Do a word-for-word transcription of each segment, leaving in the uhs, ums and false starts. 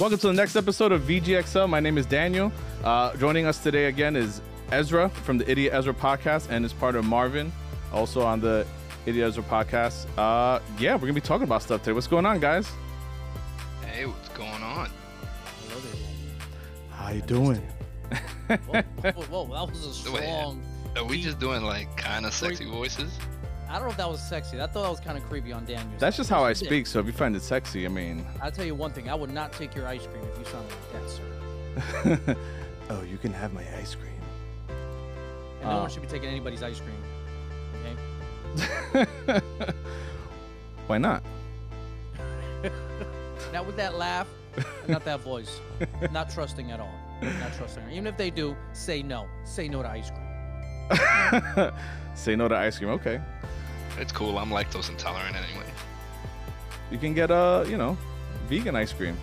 Welcome to the next episode of V G X L. My name is Daniel. Uh, joining us today again is Ezra from the Idiot Ezra podcast and is part of Marvin, also on the Idiot Ezra podcast. Uh, yeah, we're going to be talking about stuff today. What's going on, guys? Hey, what's going on? Hello there. How you doing? whoa, whoa, whoa, whoa, that was a strong... Wait, are we just doing, like, kind of sexy voices? I don't know if that was sexy. I thought that was kind of creepy on Daniel. That's just how I speak, so if you find it sexy, I mean... I'll tell you one thing. I would not take your ice cream if you sounded like that, sir. Oh, you can have my ice cream. And uh, no one should be taking anybody's ice cream. Okay? Why not? Not with that laugh, not that voice. Not trusting at all. Not trusting her. Even if they do, say no. Say no to ice cream. Say no to ice cream. Okay. It's cool. I'm lactose intolerant anyway. You can get, uh, you know, vegan ice cream.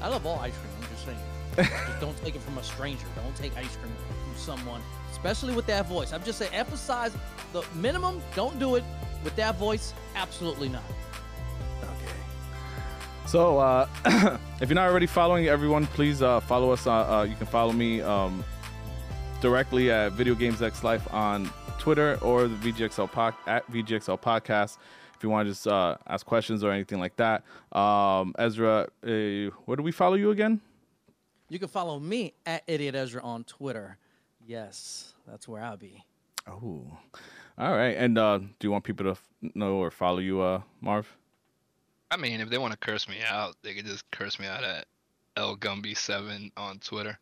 I love all ice cream. I'm just saying. Just don't take it from a stranger. Don't take ice cream from someone, especially with that voice. I'm just saying, emphasize the minimum. Don't do it with that voice. Absolutely not. So, uh, if you're not already following everyone, please uh, follow us. Uh, uh, you can follow me um, directly at Video Games X Life on Twitter or the V G X L pod- at V G X L Podcast if you want to just uh, ask questions or anything like that. Um, Ezra, uh, where do we follow you again? You can follow me at Idiot Ezra on Twitter. Yes, that's where I'll be. Oh, all right. And uh, do you want people to f- know or follow you, uh, Marv? I mean, if they want to curse me out, they could just curse me out at L Gumby seven on Twitter.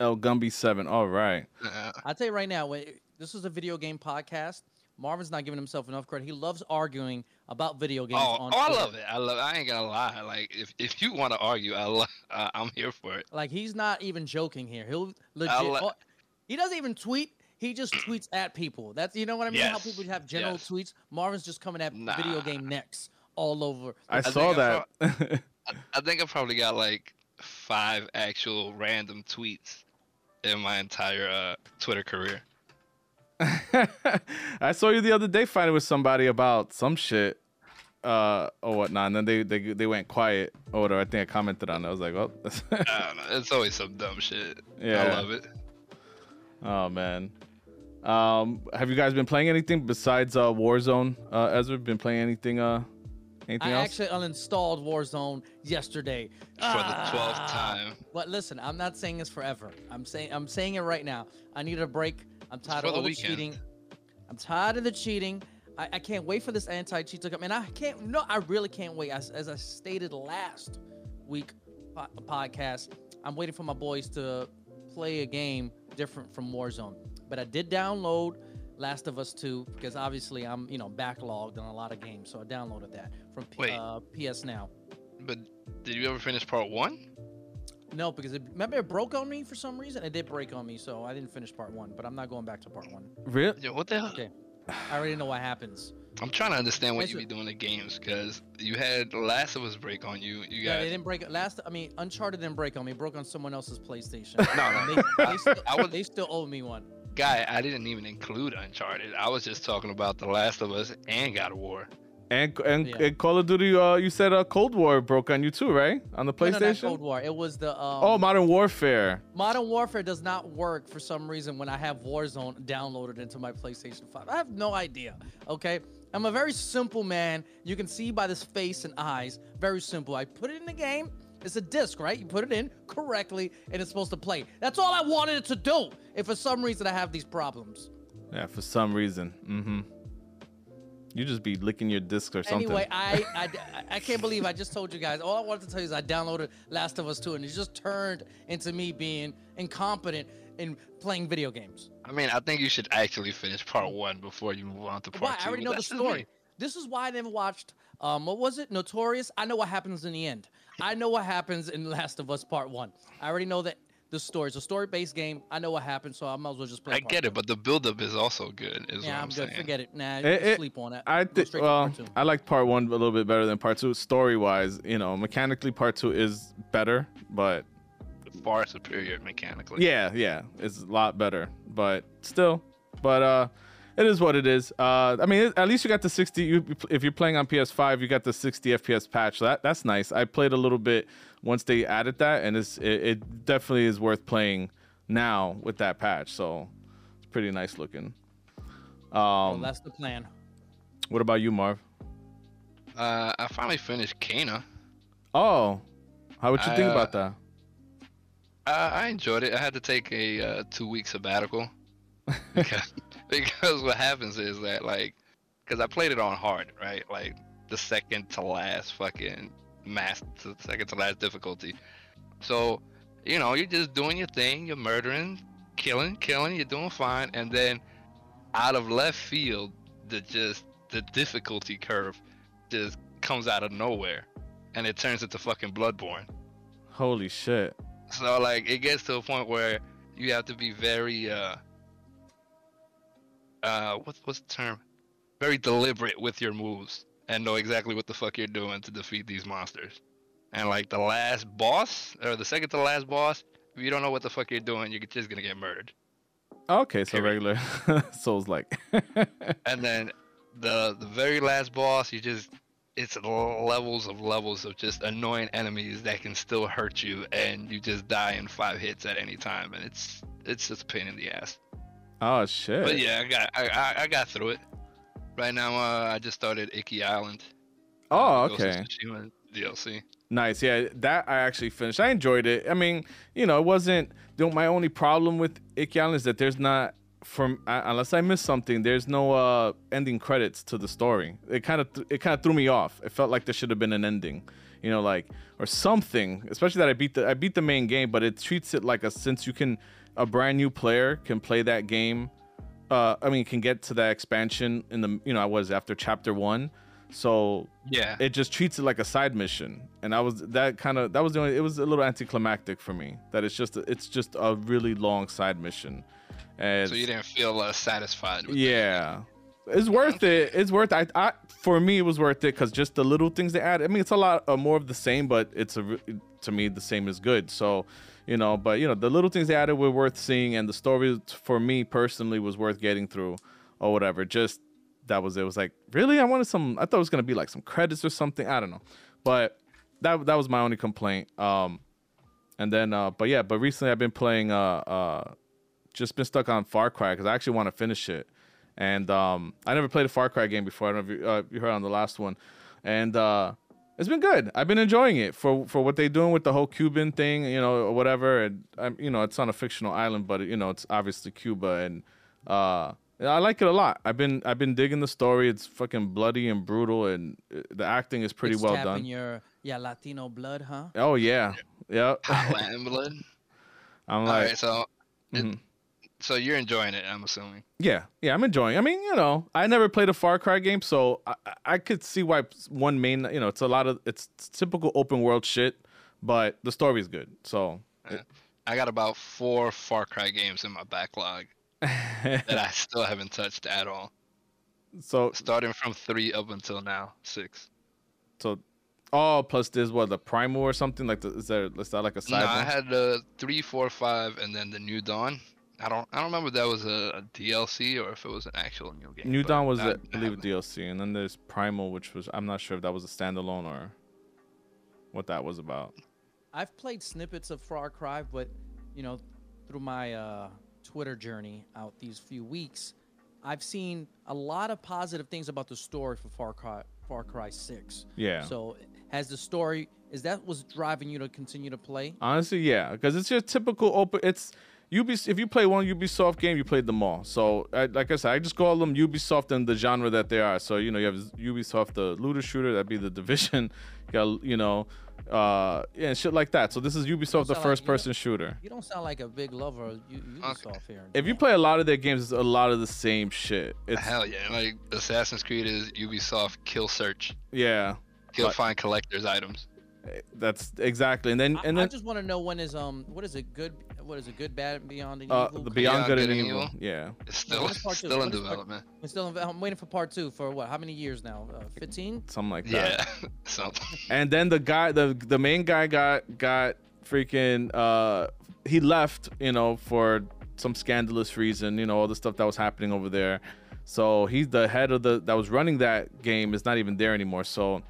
L Gumby seven, all right. Uh, I'll tell you right now, this is a video game podcast. Marvin's not giving himself enough credit. He loves arguing about video games oh, on oh, Twitter. Oh, I love it. I love it. I ain't going to lie. Like, if, if you want to argue, I lo- uh, I'm here for it. Like, he's not even joking here. He'll legit. Lo- oh, he doesn't even tweet. He just tweets at people. That's You know what I mean? Yes. How people have general yes. tweets. Marvin's just coming at nah. video game next. All over. I, I saw that. I, pro- I, I think I probably got like five actual random tweets in my entire uh, Twitter career. I saw you the other day fighting with somebody about some shit uh, or whatnot, and then they, they they went quiet. Or I think I commented on it. I was like, well, I don't know. It's always some dumb shit. Yeah, I love it. Oh man. Um, have you guys been playing anything besides uh, Warzone? Uh, Ezra, been playing anything? Uh. Anything I else? Actually uninstalled Warzone yesterday for ah! the twelfth time. But listen, I'm not saying this forever. I'm saying I'm saying it right now. I need a break. I'm tired of all the, the cheating. I'm tired of the cheating. I, I can't wait for this anti-cheat to come. And I can't. No, I really can't wait. As, as I stated last week po- podcast, I'm waiting for my boys to play a game different from Warzone. But I did download Last of Us two, because obviously I'm, you know, backlogged on a lot of games, so I downloaded that from P- uh, P S Now. But did you ever finish part one? No, because it, remember it broke on me for some reason. It did break on me, so I didn't finish part one. But I'm not going back to part one. Really? Yo, what the hell? Okay, I already know what happens. I'm trying to understand what you be doing in games, because you had Last of Us break on you. You yeah, guys... they didn't break. Last, I mean, Uncharted didn't break on me. It broke on someone else's PlayStation. no, no, they, they, still, I would... they still owe me one. Guy, I didn't even include Uncharted. I was just talking about The Last of Us and God of War. And and, yeah. and Call of Duty, uh, you said uh, Cold War broke on you too, right? On the PlayStation? No, no, not Cold War. It was the... Um, oh, Modern Warfare. Modern Warfare does not work for some reason when I have Warzone downloaded into my PlayStation five. I have no idea, okay? I'm a very simple man. You can see by this face and eyes. Very simple. I put it in the game. It's a disc, right? You put it in correctly, and it's supposed to play. That's all I wanted it to do. And for some reason, I have these problems. Yeah, for some reason. Mm-hmm. You just be licking your disc or something. Anyway, I, I, I can't believe I just told you guys. All I wanted to tell you is I downloaded Last of Us two, and it just turned into me being incompetent in playing video games. I mean, I think you should actually finish part one before you move on to part Why? two. I already know That's the story. This is why I never watched, um, what was it? Notorious. I know what happens in the end. I know what happens in Last of Us Part one. I already know that the story. It's a story-based game. I know what happens, so I might as well just play I part get it, two. But the build-up is also good, is yeah, what I'm, I'm saying. Yeah, I'm good. Forget it. Nah, it, you it, sleep on it. I th- well, I like Part one a little bit better than Part two. Story-wise, you know, mechanically, Part two is better, but... Far superior mechanically. Yeah, yeah. It's a lot better, but still. But, uh... it is what it is. Uh, I mean, at least you got the sixty. You, if you're playing on P S five, you got the sixty F P S patch. So that that's nice. I played a little bit once they added that, and it's it, it definitely is worth playing now with that patch. So it's pretty nice looking. Um, well, that's the plan. What about you, Marv? Uh, I finally finished Kena. Oh, how would you I, think about that? Uh, I enjoyed it. I had to take a uh, two-week sabbatical because, because what happens is that, like, because I played it on hard, right? Like the second to last fucking mass, second to last difficulty. So, you know, you're just doing your thing. You're murdering, killing, killing. You're doing fine, and then out of left field, the just the difficulty curve just comes out of nowhere, and it turns into fucking Bloodborne. Holy shit. So, like, it gets to a point where you have to be very, uh, uh, what's, what's the term? Very deliberate with your moves and know exactly what the fuck you're doing to defeat these monsters. And, like, the last boss, or the second to last boss, if you don't know what the fuck you're doing, you're just gonna get murdered. Okay, so Period. Regular Souls-like. And then the, the very last boss, you just... it's levels of levels of just annoying enemies that can still hurt you, and you just die in five hits at any time, and it's it's just a pain in the ass. Oh shit! But yeah, I got I I got through it. Right now, uh, I just started Icky Island. Oh, uh, okay. D L C. Nice, yeah. That I actually finished. I enjoyed it. I mean, you know, it wasn't. My only problem with Icky Island is that there's not. From uh, unless I missed something, there's no uh, ending credits to the story. It kind of th it kind of threw me off. It felt like there should have been an ending, you know, like or something. Especially that I beat the I beat the main game, but it treats it like a since you can a brand new player can play that game. Uh, I mean, can get to that expansion in the you know I was after chapter one, so yeah, it just treats it like a side mission. And I was that kind of that was the only it was a little anticlimactic for me that it's just it's just a really long side mission. And so you didn't feel uh, satisfied with yeah that. It's worth it it's worth it. I, I for me it was worth it because just the little things they add. I mean it's a lot uh, more of the same, but it's a to me the same is good, so you know but you know the little things they added were worth seeing, and the story for me personally was worth getting through or whatever. Just that was it was like really I wanted some I thought it was gonna be like some credits or something, I don't know, but that that was my only complaint. Um and then uh but yeah but recently I've been playing uh uh just been stuck on Far Cry because I actually want to finish it, and um, I never played a Far Cry game before. I don't know if you, uh, you heard on the last one, and uh, it's been good. I've been enjoying it for for what they're doing with the whole Cuban thing, you know, or whatever. And I'm, you know, it's on a fictional island, but you know, it's obviously Cuba, and uh, I like it a lot. I've been I've been digging the story. It's fucking bloody and brutal, and the acting is pretty it's well done. Your yeah Latino blood, huh? Oh yeah, yep. Latin blood. I'm like, all right, so. Mm-hmm. it So you're enjoying it, I'm assuming. Yeah, yeah, I'm enjoying. I mean, you know, I never played a Far Cry game, so I, I could see why one main, you know, it's a lot of it's typical open world shit, but the story's good. So it, I got about four Far Cry games in my backlog that I still haven't touched at all. So starting from three up until now, six. So, oh, plus there's what the Primal or something like the, is there? Is that like a side? No, one? I had the three, four, five, and then the New Dawn. I don't. I don't remember if that was a, a D L C or if it was an actual new game. New Dawn was, I, a, I believe, a D L C, and then there's Primal, which was I'm not sure if that was a standalone or what that was about. I've played snippets of Far Cry, but you know, through my uh, Twitter journey out these few weeks, I've seen a lot of positive things about the story for Far Cry. Far Cry six. Yeah. So has the story is that was driving you to continue to play? Honestly, yeah, because it's your typical open. It's Ubis, if you play one Ubisoft game, you played them all. So, I, like I said, I just call them Ubisoft and the genre that they are. So, you know, you have Ubisoft, the looter shooter, that'd be the Division, you, got, you know, uh, yeah, and shit like that. So, this is Ubisoft, the first-person like, shooter. You don't sound like a big lover of U Ubisoft okay. here. If you play a lot of their games, it's a lot of the same shit. It's, Hell yeah. Like, Assassin's Creed is Ubisoft kill search. Yeah. Kill but, find collector's items. That's exactly, and then I, and then I just want to know when is um what is it good what is it good bad and beyond and uh, evil? The beyond, beyond good, good and evil, evil. Yeah, it's still it's still two? in development. It's still in, I'm waiting for part two for what? How many years now? Uh, Fifteen? Something like that. Yeah, something. And then the guy, the the main guy got got freaking uh he left, you know, for some scandalous reason, you know, all the stuff that was happening over there. So he's the head of the that was running that game is not even there anymore. So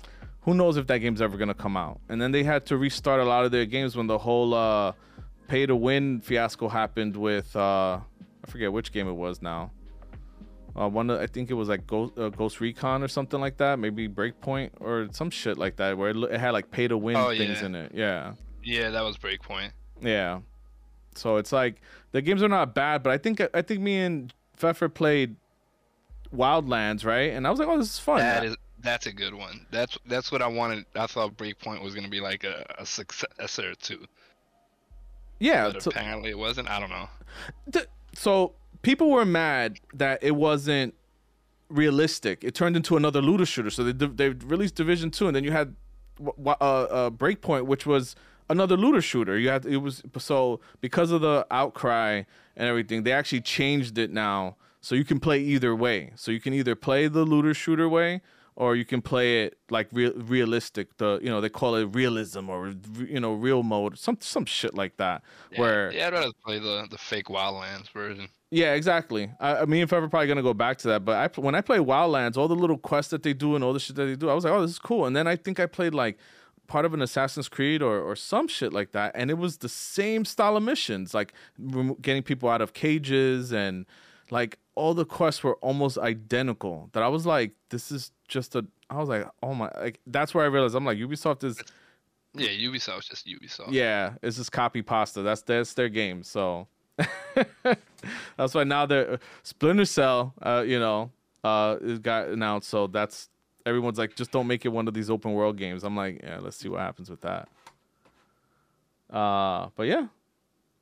who knows if that game's ever gonna come out? And then they had to restart a lot of their games when the whole uh, pay to win fiasco happened with uh, I forget which game it was now. Uh, one I think it was like Ghost, uh, Ghost Recon or something like that, maybe Breakpoint or some shit like that, where it, it had like pay to win oh, things yeah. in it. Yeah. Yeah, that was Breakpoint. Yeah. So it's like the games are not bad, but I think I think me and Pfeffer played Wildlands, right? And I was like, oh, this is fun. That is that's a good one. That's that's what I wanted. I thought Breakpoint was gonna be like a, a successor to. Yeah. But so, apparently it wasn't. I don't know. Th- so. People were mad that it wasn't realistic. It turned into another looter shooter. So they they released Division Two, and then you had uh, uh, Breakpoint, which was another looter shooter. You had it was so because of the outcry and everything, they actually changed it now, so you can play either way. So you can either play the looter shooter way, or you can play it like real realistic. The you know they call it realism or you know real mode, some some shit like that. Yeah, where yeah, I'd rather play the the fake Wildlands version. Yeah, exactly. I, I mean, if ever probably gonna go back to that, but I when I play Wildlands, all the little quests that they do and all the shit that they do, I was like, oh, this is cool. And then I think I played like part of an Assassin's Creed or or some shit like that, and it was the same style of missions, like getting people out of cages and like all the quests were almost identical. That I was like, this is just a. I was like, oh my, like that's where I realized I'm like Ubisoft is. Yeah, Ubisoft just Ubisoft. Yeah, it's just copy pasta. That's that's their game. So. That's why now they're Splinter Cell uh you know uh it got announced, so that's everyone's like just don't make it one of these open world games. I'm like, yeah, let's see what happens with that. Uh but yeah,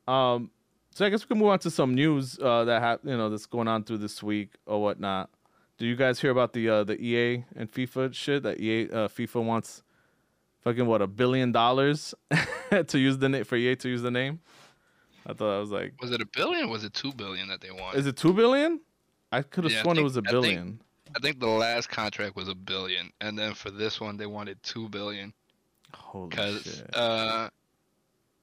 um so I guess we can move on to some news uh that ha- you know that's going on through this week or whatnot. Do you guys hear about the uh the E A and FIFA shit that E A uh FIFA wants fucking what a billion dollars to use the name for E A to use the name? I thought I was like... Was it a billion or was it two billion that they wanted? Is it two billion? I could have yeah, sworn think, it was a billion. I think, I think the last contract was a billion. And then for this one, they wanted two billion. Holy shit. Uh,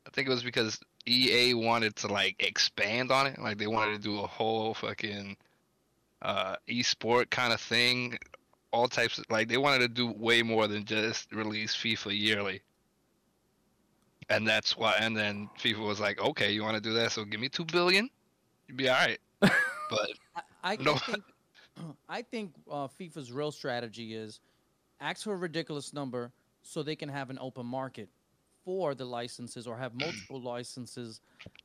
I think it was because E A wanted to, like, expand on it. Like, they wanted to do a whole fucking uh, e-sport kind of thing. All types of... Like, they wanted to do way more than just release FIFA yearly. And that's why, and then FIFA was like, okay, you want to do that, so give me two billion, you'd be all right. But I, I no. think, I think uh, FIFA's real strategy is ask for a ridiculous number so they can have an open market for the licenses or have multiple licenses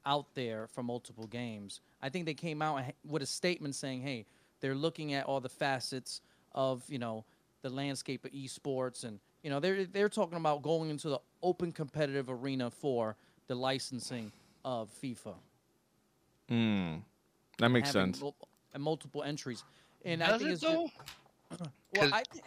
out there for multiple games. I think they came out with a statement saying, hey, they're looking at all the facets of, you know, the landscape of esports and, you know, they're, they're talking about going into the open competitive arena for the licensing of FIFA. Mm, that makes sense. Mul- and multiple entries. And Does I think it, it's though? Just, well, I, th-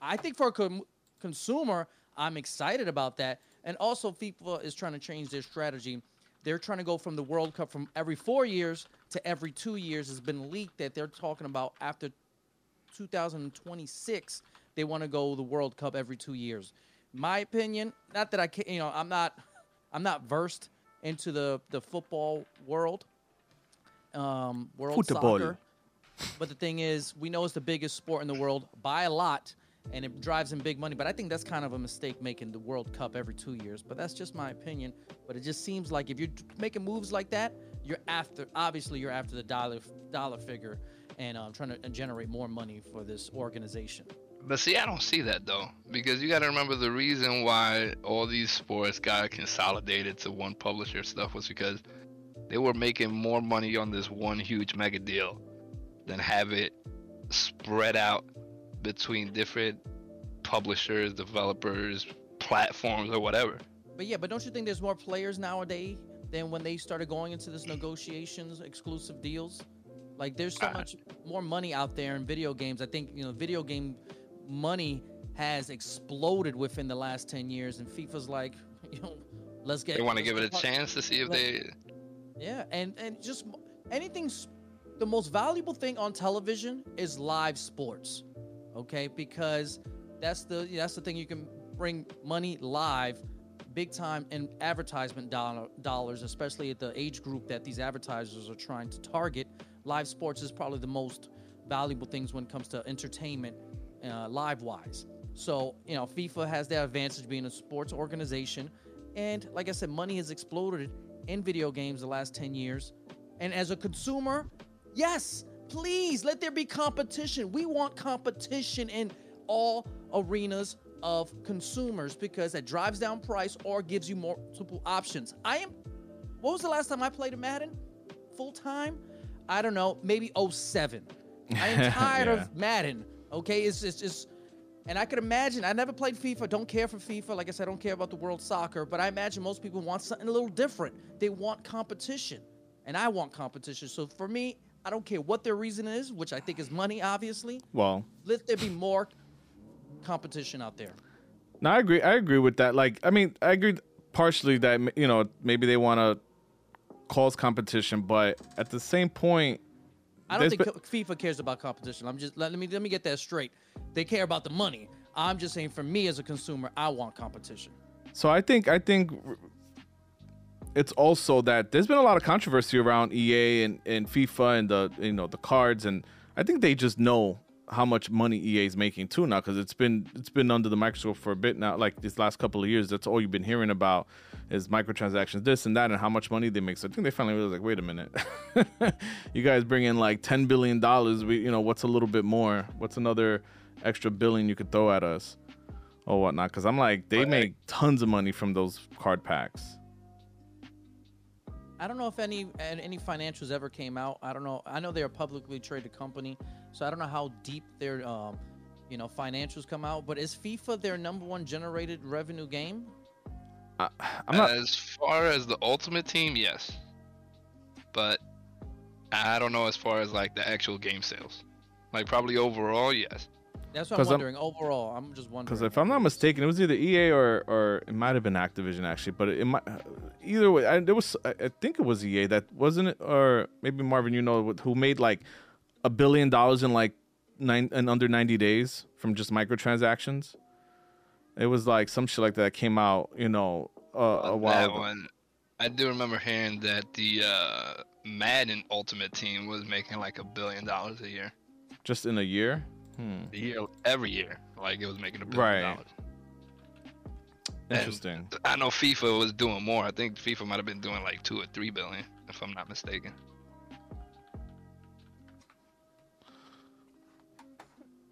I think for a com- consumer, I'm excited about that. And also, FIFA is trying to change their strategy. They're trying to go from the World Cup from every four years to every two years. It's been leaked that they're talking about after two thousand twenty-six, they want to go the World Cup every two years. My opinion, not that I can, you know, I'm not, I'm not versed into the, the football world, um, world football. Soccer. But the thing is, we know it's the biggest sport in the world by a lot, and it drives in big money. But I think that's kind of a mistake making the World Cup every two years. But that's just my opinion. But it just seems like if you're making moves like that, you're after, obviously, you're after the dollar dollar figure, and um, trying to generate more money for this organization. But see, I don't see that, though, because you got to remember the reason why all these sports got consolidated to one publisher stuff was because they were making more money on this one huge mega deal than have it spread out between different publishers, developers, platforms, or whatever. But yeah, but don't you think there's more players nowadays than when they started going into this negotiations, exclusive deals? Like, there's so much more money out there in video games. I think, you know, video game... money has exploded within the last ten years, and FIFA's like, you know, let's get. They want to give it a chance to see if they. Yeah, and and just anything. The most valuable thing on television is live sports, okay? Because that's the that's the thing you can bring money live, big time, and advertisement dollar, dollars, especially at the age group that these advertisers are trying to target. Live sports is probably the most valuable things when it comes to entertainment, uh, live-wise. So, you know, FIFA has that advantage of being a sports organization. And like I said, money has exploded in video games the last ten years. And as a consumer, yes, please let there be competition. We want competition in all arenas of consumers because that drives down price or gives you multiple options. I am, what was the last time I played a Madden full time? I don't know, maybe oh seven. I am tired yeah. of Madden, okay? It's just, it's, and I could imagine, I never played FIFA, don't care for FIFA. Like I said, I don't care about the world soccer, but I imagine most people want something a little different. They want competition, and I want competition. So for me, I don't care what their reason is, which I think is money, obviously. Well, let there be more competition out there. No, I agree. I agree with that. Like, I mean, I agree partially that, you know, maybe they want to cause competition, but at the same point, I don't think FIFA cares about competition. I'm just let me let me get that straight. They care about the money. I'm just saying, for me as a consumer, I want competition. So I think I think it's also that there's been a lot of controversy around E A and, and FIFA and the you know the cards, and I think they just know how much money E A is making too now, because it's been it's been under the microscope for a bit now. Like these last couple of years, that's all you've been hearing about is microtransactions, this and that, and how much money they make. So I think they finally realized, like, wait a minute, you guys bring in like ten billion dollars. We, you know, what's a little bit more? What's another extra billion you could throw at us or whatnot? Because I'm like, they make tons of money from those card packs. I don't know if any any financials ever came out. I don't know. I know they're a publicly traded company, so I don't know how deep their um, you know financials come out. But is FIFA their number one generated revenue game? I, I'm not... As far as the Ultimate Team, yes. But I don't know as far as like the actual game sales. Like probably overall, yes. That's what I'm wondering. I'm, overall, I'm just wondering. Because if I'm not mistaken, it was either E A or or it might have been Activision actually, but it, it might either way. I, there was I think it was E A that wasn't it, or maybe Marvin, you know, who made like a billion dollars in like nine in under ninety days from just microtransactions. It was like some shit like that came out, you know, uh, a while that ago. One, I do remember hearing that the uh, Madden Ultimate Team was making like a billion dollars a year. Just in a year. Hmm. The year, every year, like it was making a billion dollars. Interesting. And I know FIFA was doing more. I think FIFA might have been doing like two or three billion, if I'm not mistaken.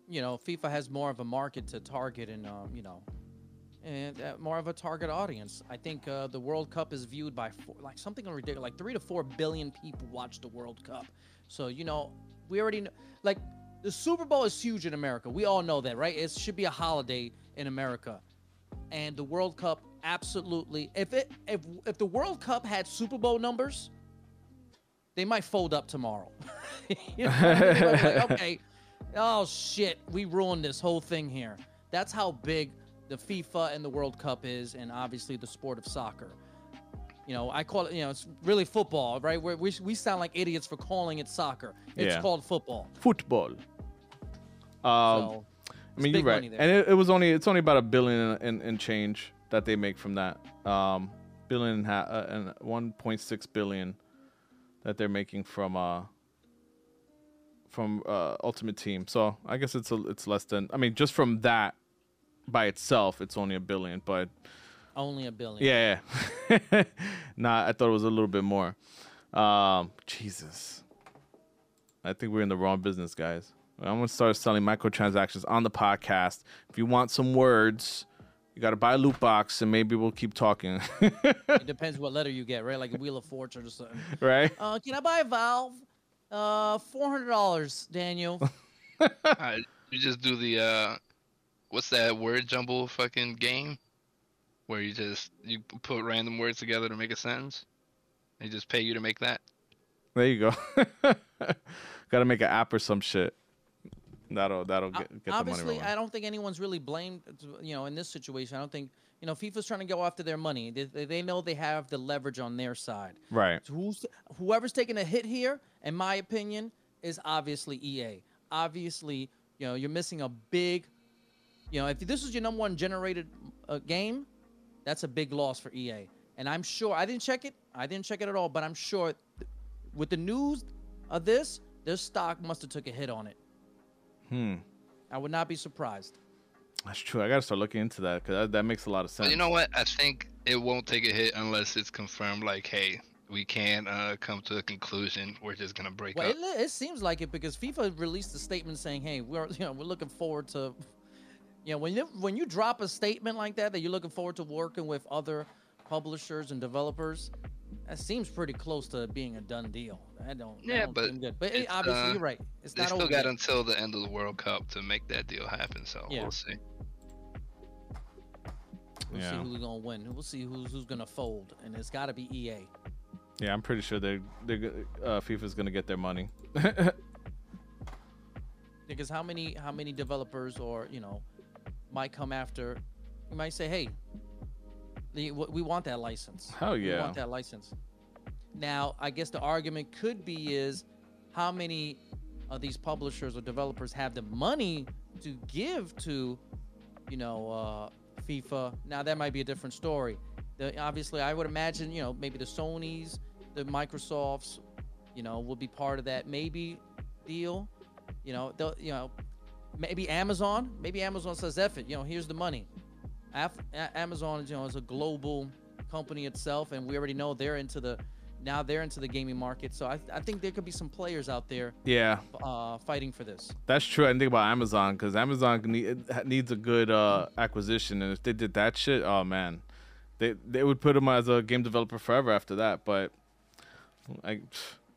You know, FIFA has more of a market to target, and um, you know, and uh, more of a target audience. I think uh, the World Cup is viewed by four, like something ridiculous, like three to four billion people watch the World Cup. So you know, we already know, like. The Super Bowl is huge in America. We all know that, right? It should be a holiday in America. And the World Cup, absolutely. If it if if the World Cup had Super Bowl numbers, they might fold up tomorrow. You know, they might be like, okay, oh shit, we ruined this whole thing here. That's how big the FIFA and the World Cup is, and obviously the sport of soccer. You know, I call it, you know, it's really football, right? We're, we we sound like idiots for calling it soccer. It's yeah. called football. Football. Um, so, I mean, you're right, and it, it was only it's only about a billion in, in, in change that they make from that um, billion and, ha uh, and one point six billion that they're making from uh, from uh, Ultimate Team. So I guess it's a, it's less than. I mean, just from that by itself, it's only a billion, but only a billion. Yeah, yeah. Nah, I thought it was a little bit more. Um, Jesus, I think we're in the wrong business, guys. I'm going to start selling microtransactions on the podcast. If you want some words, you got to buy a loot box, and maybe we'll keep talking. It depends what letter you get, right? Like a Wheel of Fortune or something. Right. Uh, can I buy a Valve? Uh, four hundred dollars, Daniel. All right, you just do the, uh, what's that word jumble fucking game? Where you just you put random words together to make a sentence? They just pay you to make that? There you go. Got to make an app or some shit. That'll that'll get, get the money. Obviously, I don't think anyone's really blamed. You know, in this situation, I don't think you know FIFA's trying to go after their money. They they know they have the leverage on their side. Right. So who's whoever's taking a hit here, in my opinion, is obviously E A. Obviously, you know, you're missing a big. You know, if this is your number one generated uh, game, that's a big loss for E A. And I'm sure I didn't check it. I didn't check it at all. But I'm sure, th with the news of this, their stock must have took a hit on it. Hmm. I would not be surprised. That's true. I gotta start looking into that because that, that makes a lot of sense. But you know what? I think it won't take a hit unless it's confirmed. Like, hey, we can't uh, come to a conclusion. We're just gonna break well, up. It, it seems like it because FIFA released a statement saying, "Hey, we're you know we're looking forward to, you know, when you when you drop a statement like that that you're looking forward to working with other publishers and developers." That seems pretty close to being a done deal. I don't. Yeah, I don't but seem good. But it, obviously uh, you're right. It's they not still over got yet. Until the end of the World Cup to make that deal happen. So yeah. we'll see. We'll yeah. see who's gonna win. We'll see who's who's gonna fold, and it's got to be E A. Yeah, I'm pretty sure they they uh, FIFA's gonna get their money. Because how many how many developers or you know might come after? You might say, hey. The, we want that license. Hell yeah. We want that license. Now, I guess the argument could be is how many of these publishers or developers have the money to give to, you know, uh, FIFA. Now, that might be a different story. The, obviously, I would imagine, you know, maybe the Sonys, the Microsofts, you know, will be part of that maybe deal. You know, they'll, you know, maybe Amazon. Maybe Amazon says, F it, you know, here's the money. Amazon, you know, is a global company itself, and we already know they're into the now they're into the gaming market. So I, I think there could be some players out there, yeah, uh, fighting for this. That's true. I think about Amazon because Amazon need, needs a good uh, acquisition, and if they did that shit, oh man, they they would put them as a game developer forever after that. But like,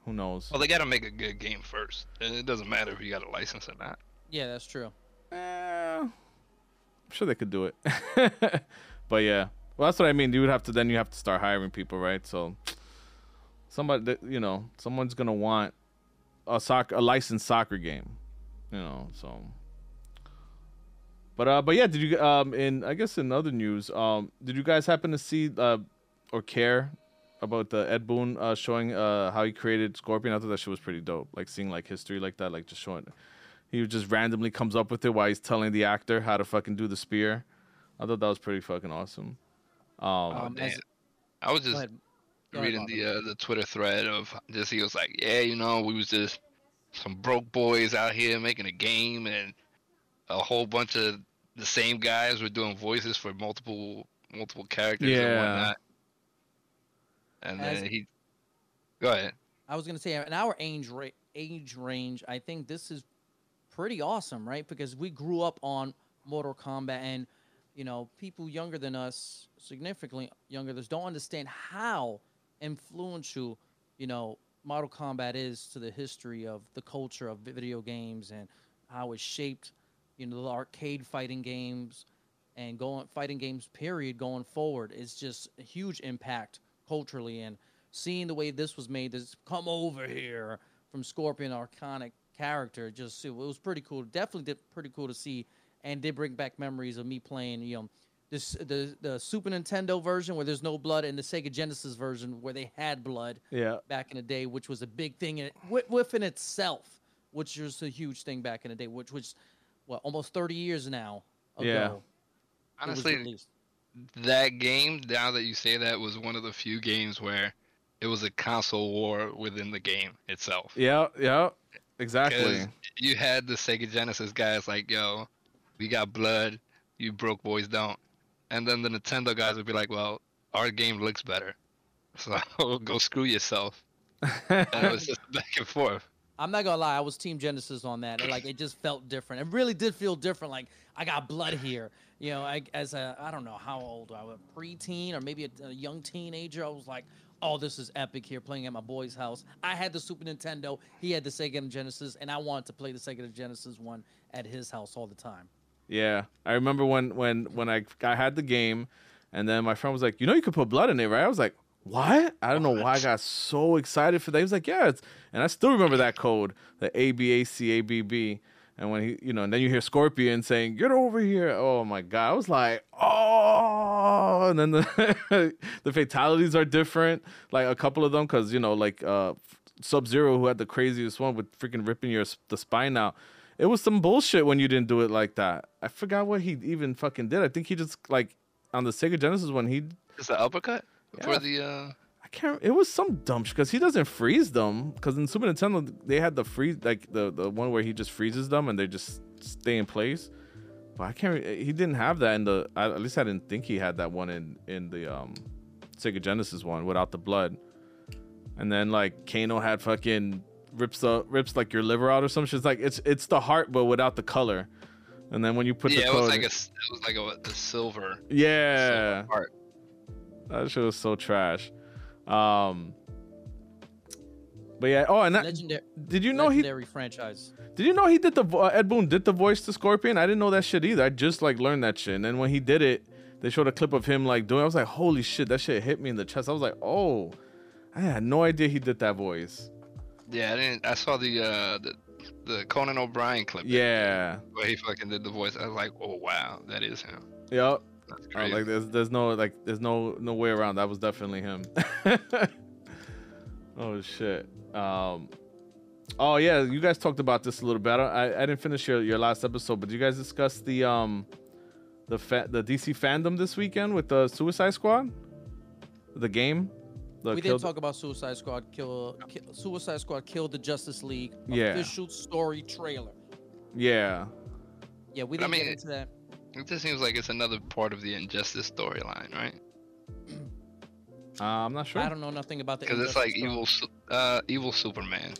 who knows? Well, they got to make a good game first, and it doesn't matter if you got a license or not. Yeah, that's true. Eh. I'm sure they could do it. But yeah, well, that's what I mean. You would have to then you have to start hiring people, right? So somebody, you know, someone's gonna want a soccer, a licensed soccer game, you know. So, but uh, but yeah, did you um, in I guess in other news, um, did you guys happen to see uh, or care about the Ed Boon uh, showing uh how he created Scorpion? I thought that shit was pretty dope. Like seeing like history like that, like just showing. He just randomly comes up with it while he's telling the actor how to fucking do the spear. I thought that was pretty fucking awesome. Um, oh, man. I was just reading the uh, the Twitter thread of just he was like, yeah, you know, we was just some broke boys out here making a game, and a whole bunch of the same guys were doing voices for multiple multiple characters yeah. and whatnot. And As then he, go ahead. I was gonna say, in our age ra age range, I think this is pretty awesome, right? Because we grew up on Mortal Kombat, and you know, people younger than us, significantly younger than us, don't understand how influential, you know, Mortal Kombat is to the history of the culture of video games and how it shaped, you know, the arcade fighting games and going fighting games period going forward. It's just a huge impact culturally, and seeing the way this was made, this come over here from Scorpion, iconic character, just it was pretty cool. Definitely did pretty cool to see, and did bring back memories of me playing, you know, this the the Super Nintendo version where there's no blood, and the Sega Genesis version where they had blood. Yeah. Back in the day, which was a big thing in, within itself, which was a huge thing back in the day, which was what almost thirty years now ago. Yeah. Honestly, that game, now that you say that, was one of the few games where it was a console war within the game itself. Yeah. Yeah. Exactly. You had the Sega Genesis guys like, yo, we got blood, you broke boys don't. And then the Nintendo guys would be like, well, our game looks better, so go screw yourself. And it was just back and forth. I'm not going to lie, I was Team Genesis on that. Like, it just felt different. It really did feel different. Like, I got blood here. You know, I, as a, I don't know how old I was, a preteen or maybe a, a young teenager, I was like, oh, this is epic here, playing at my boy's house. I had the Super Nintendo. He had the Sega Genesis, and I wanted to play the Sega Genesis one at his house all the time. Yeah. I remember when when, when I, I had the game, and then my friend was like, you know you could put blood in it, right? I was like, what? I don't know why I got so excited for that. He was like, yeah. It's, and I still remember that code, the A B A C A B B. And when he, you know, and then you hear Scorpion saying, get over here. Oh, my God. I was like, oh. And then the, the fatalities are different. Like a couple of them, because, you know, like uh, Sub-Zero, who had the craziest one with freaking ripping your the spine out. It was some bullshit when you didn't do it like that. I forgot what he even fucking did. I think he just, like, on the Sega Genesis one, he... It's the uppercut? Yeah. For the... Uh... I can't. It was some dumb shit because he doesn't freeze them. Because in Super Nintendo they had the freeze, like the the one where he just freezes them and they just stay in place. But I can't. He didn't have that in the. At least I didn't think he had that one in in the um, Sega Genesis one without the blood. And then like Kano had fucking rips the rips like your liver out or some shit. It's like it's it's the heart but without the color. And then when you put yeah, the yeah, it was like a it was like a, a silver. Yeah. Silver heart. That shit was so trash. Um, but yeah. Oh, and that, legendary. Did you know legendary he franchise? Did you know he did the uh, Ed Boon did the voice to Scorpion? I didn't know that shit either. I just like learned that shit. And then when he did it, they showed a clip of him like doing. I was like, holy shit, that shit hit me in the chest. I was like, oh, I had no idea he did that voice. Yeah, I didn't. I saw the uh, the, the Conan O'Brien clip. Yeah, where he fucking did the voice. I was like, oh wow, that is him. Yep. That's crazy. Like there's there's no like there's no no way around. That was definitely him. Oh shit. Um oh yeah, you guys talked about this a little bit. I, I didn't finish your, your last episode, but did you guys discuss the um the fa- the D C fandom this weekend with the Suicide Squad? The game? The we did talk about Suicide Squad kill, kill Suicide Squad killed the Justice League yeah. official story trailer. Yeah. Yeah, we didn't I mean, get into that. It just seems like it's another part of the Injustice storyline, right? Uh, I'm not sure. I don't know nothing about the because it's like story. evil, uh, evil Superman.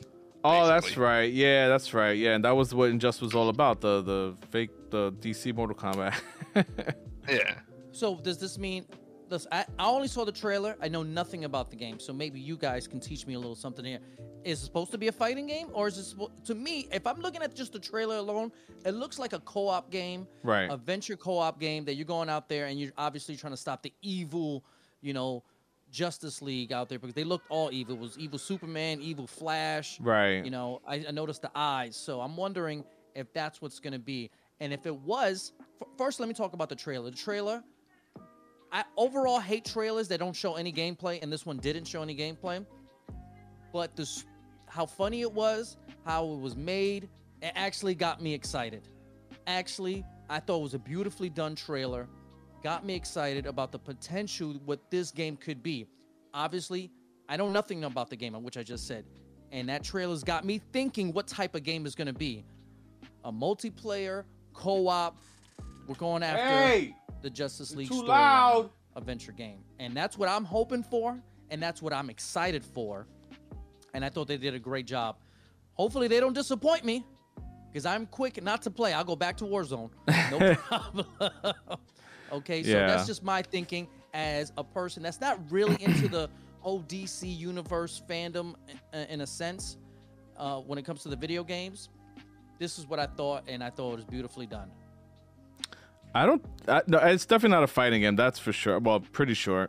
Oh, basically. That's right. Yeah, that's right. Yeah, and that was what Injustice was all about. The the fake the D C Mortal Kombat. Yeah. So does this mean? Listen, I, I only saw the trailer. I know nothing about the game, so maybe you guys can teach me a little something here. Is it supposed to be a fighting game, or is it to me? If I'm looking at just the trailer alone, it looks like a co-op game, right? A venture co-op game that you're going out there and you're obviously trying to stop the evil, you know, Justice League out there because they looked all evil. It was evil Superman, evil Flash, right? You know, I, I noticed the eyes, so I'm wondering if that's what's going to be. And if it was, f- first let me talk about the trailer. The trailer. I overall hate trailers that don't show any gameplay, and this one didn't show any gameplay. But this, how funny it was, how it was made, it actually got me excited. Actually, I thought it was a beautifully done trailer. Got me excited about the potential, what this game could be. Obviously, I know nothing about the game, which I just said. And that trailer's got me thinking what type of game is going to be. A multiplayer, co-op, we're going after... Hey! The Justice League storyline adventure game, and that's what I'm hoping for, and that's what I'm excited for, and I thought they did a great job. Hopefully they don't disappoint me, because I'm quick not to play. I'll go back to Warzone, no problem. Okay, so yeah. That's just my thinking as a person that's not really into the whole D C universe fandom in a sense. Uh, when it comes to the video games, this is what I thought, and I thought it was beautifully done. I don't. I, no, it's definitely not a fighting game. That's for sure. Well, pretty sure.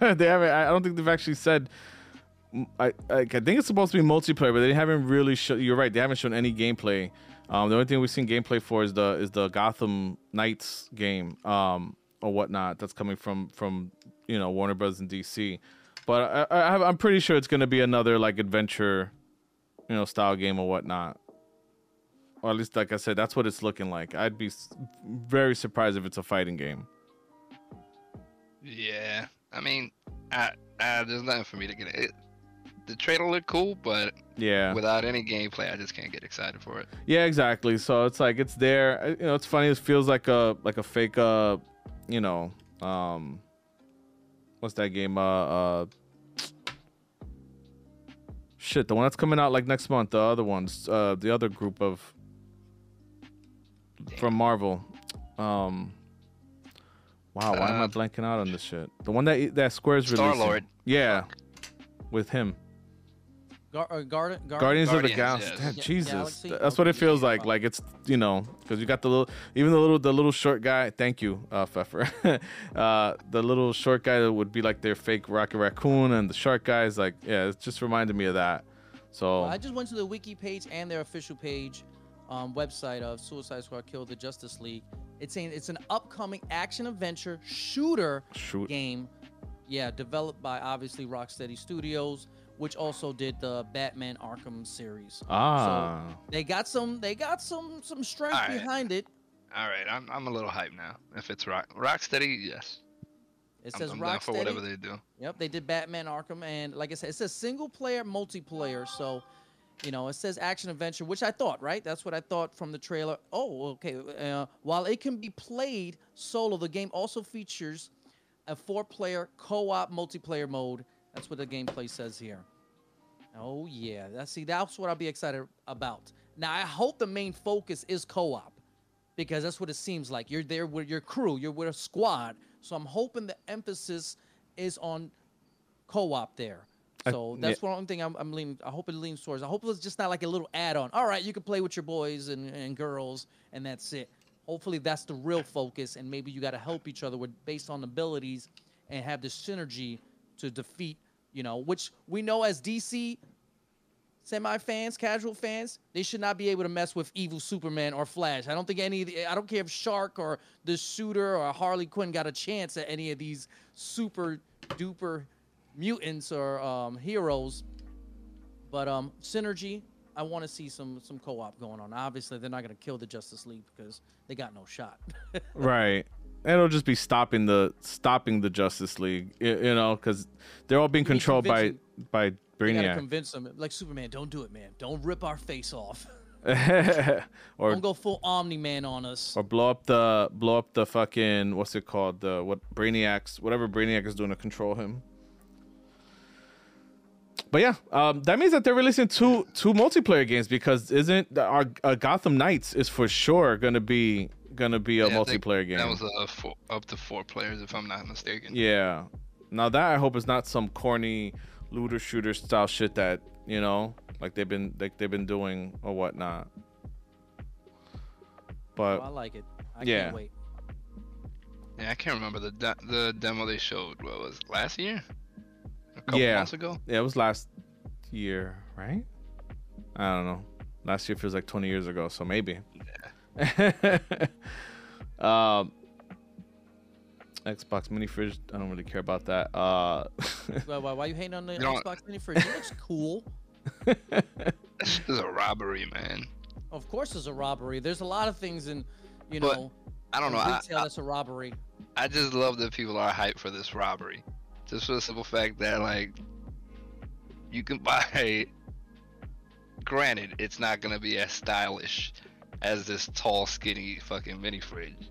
They haven't. I don't think they've actually said. I, I I think it's supposed to be multiplayer, but they haven't really shown. You're right. They haven't shown any gameplay. Um, the only thing we've seen gameplay for is the is the Gotham Knights game, um, or whatnot. That's coming from from you know Warner Bros. And D C. But I, I, I'm pretty sure it's going to be another like adventure, you know, style game or whatnot. Or at least, like I said, that's what it's looking like. I'd be very surprised if it's a fighting game. Yeah. I mean, I, I, there's nothing for me to get it. The trailer looked cool, but yeah, without any gameplay, I just can't get excited for it. Yeah, exactly. So it's like it's there. You know, it's funny. It feels like a like a fake, uh, you know, um, what's that game? Uh, uh, shit, the one that's coming out like next month. The other ones, uh, the other group of. From Marvel, um, wow, why uh, am I blanking out on this shit? The one that that Square's releasing, Star Lord, yeah, with him. Gar- uh, Gar- Gar- Guardians, Guardians of the Galaxy, yes. Damn, yeah, Jesus, Galaxy? That's okay, what it feels yeah, like. Wow. Like it's you know, because you got the little, even the little, the little short guy. Thank you, uh, Pfeffer. uh, the little short guy that would be like their fake Rocket Raccoon and the shark guys. Like, yeah, it just reminded me of that. So well, I just went to the wiki page and their official page. Um, website of Suicide Squad Kill the Justice League. It's saying it's an upcoming action adventure shooter Shoot. game. Yeah, developed by obviously Rocksteady Studios, which also did the Batman Arkham series. Ah, so they got some. They got some some strength All right. behind it. All right, I'm I'm a little hyped now. If it's Rock Rocksteady, yes. It says I'm, I'm Rocksteady. Down for whatever they do. Yep, they did Batman Arkham, and like I said, it says single player, multiplayer. So, you know, it says action adventure, which I thought, right? That's what I thought from the trailer. Oh, okay. Uh, while it can be played solo, the game also features a four-player co-op multiplayer mode. That's what the gameplay says here. Oh yeah, that's see, that's what I'll be excited about. Now I hope the main focus is co-op, because that's what it seems like. You're there with your crew, you're with a squad. So I'm hoping the emphasis is on co-op there. So I, that's yeah. one thing I'm, I'm leaning. I hope it leans towards. I hope it's just not like a little add-on. All right, you can play with your boys and, and girls, and that's it. Hopefully that's the real focus, and maybe you got to help each other with based on abilities and have the synergy to defeat. You know, which we know as D C semi-fans, casual fans, they should not be able to mess with evil Superman or Flash. I don't think any of the, I don't care if Shark or the Shooter or Harley Quinn got a chance at any of these super-duper mutants or um, heroes. But um, synergy, I want to see some some co-op going on. Obviously, they're not going to kill the Justice League because they got no shot. Right. It'll just be stopping the stopping the Justice League, you know, because they're all being controlled by by Brainiac. You gotta convince them, like Superman, don't do it, man. Don't rip our face off. Or don't go full Omni Man on us. Or blow up the blow up the fucking what's it called the what Brainiac's whatever Brainiac is doing to control him. But yeah, um, that means that they're releasing two two multiplayer games, because isn't our uh, Gotham Knights is for sure gonna be. gonna be a yeah, multiplayer game that was uh, four, up to four players if I'm not mistaken. Yeah, now that I hope is not some corny looter shooter style shit that, you know, like they've been like they've been doing or whatnot. But oh, I like it. I yeah can't wait. Yeah, I can't remember the de the demo they showed. What was it, last year a couple yeah. months ago? Yeah, it was last year, right? I don't know, last year feels like twenty years ago, so maybe. Yeah. um, Xbox mini fridge. I don't really care about that. Uh, why, why, why are you hating on the no. Xbox mini fridge? It looks cool. This is a robbery, man. Of course, it's a robbery. There's a lot of things in, you but, know. I don't know. Retail, I, I, that's a robbery. I just love that people are hyped for this robbery, just for the simple fact that like you can buy. Granted, it's not gonna be as stylish as this tall skinny fucking mini fridge,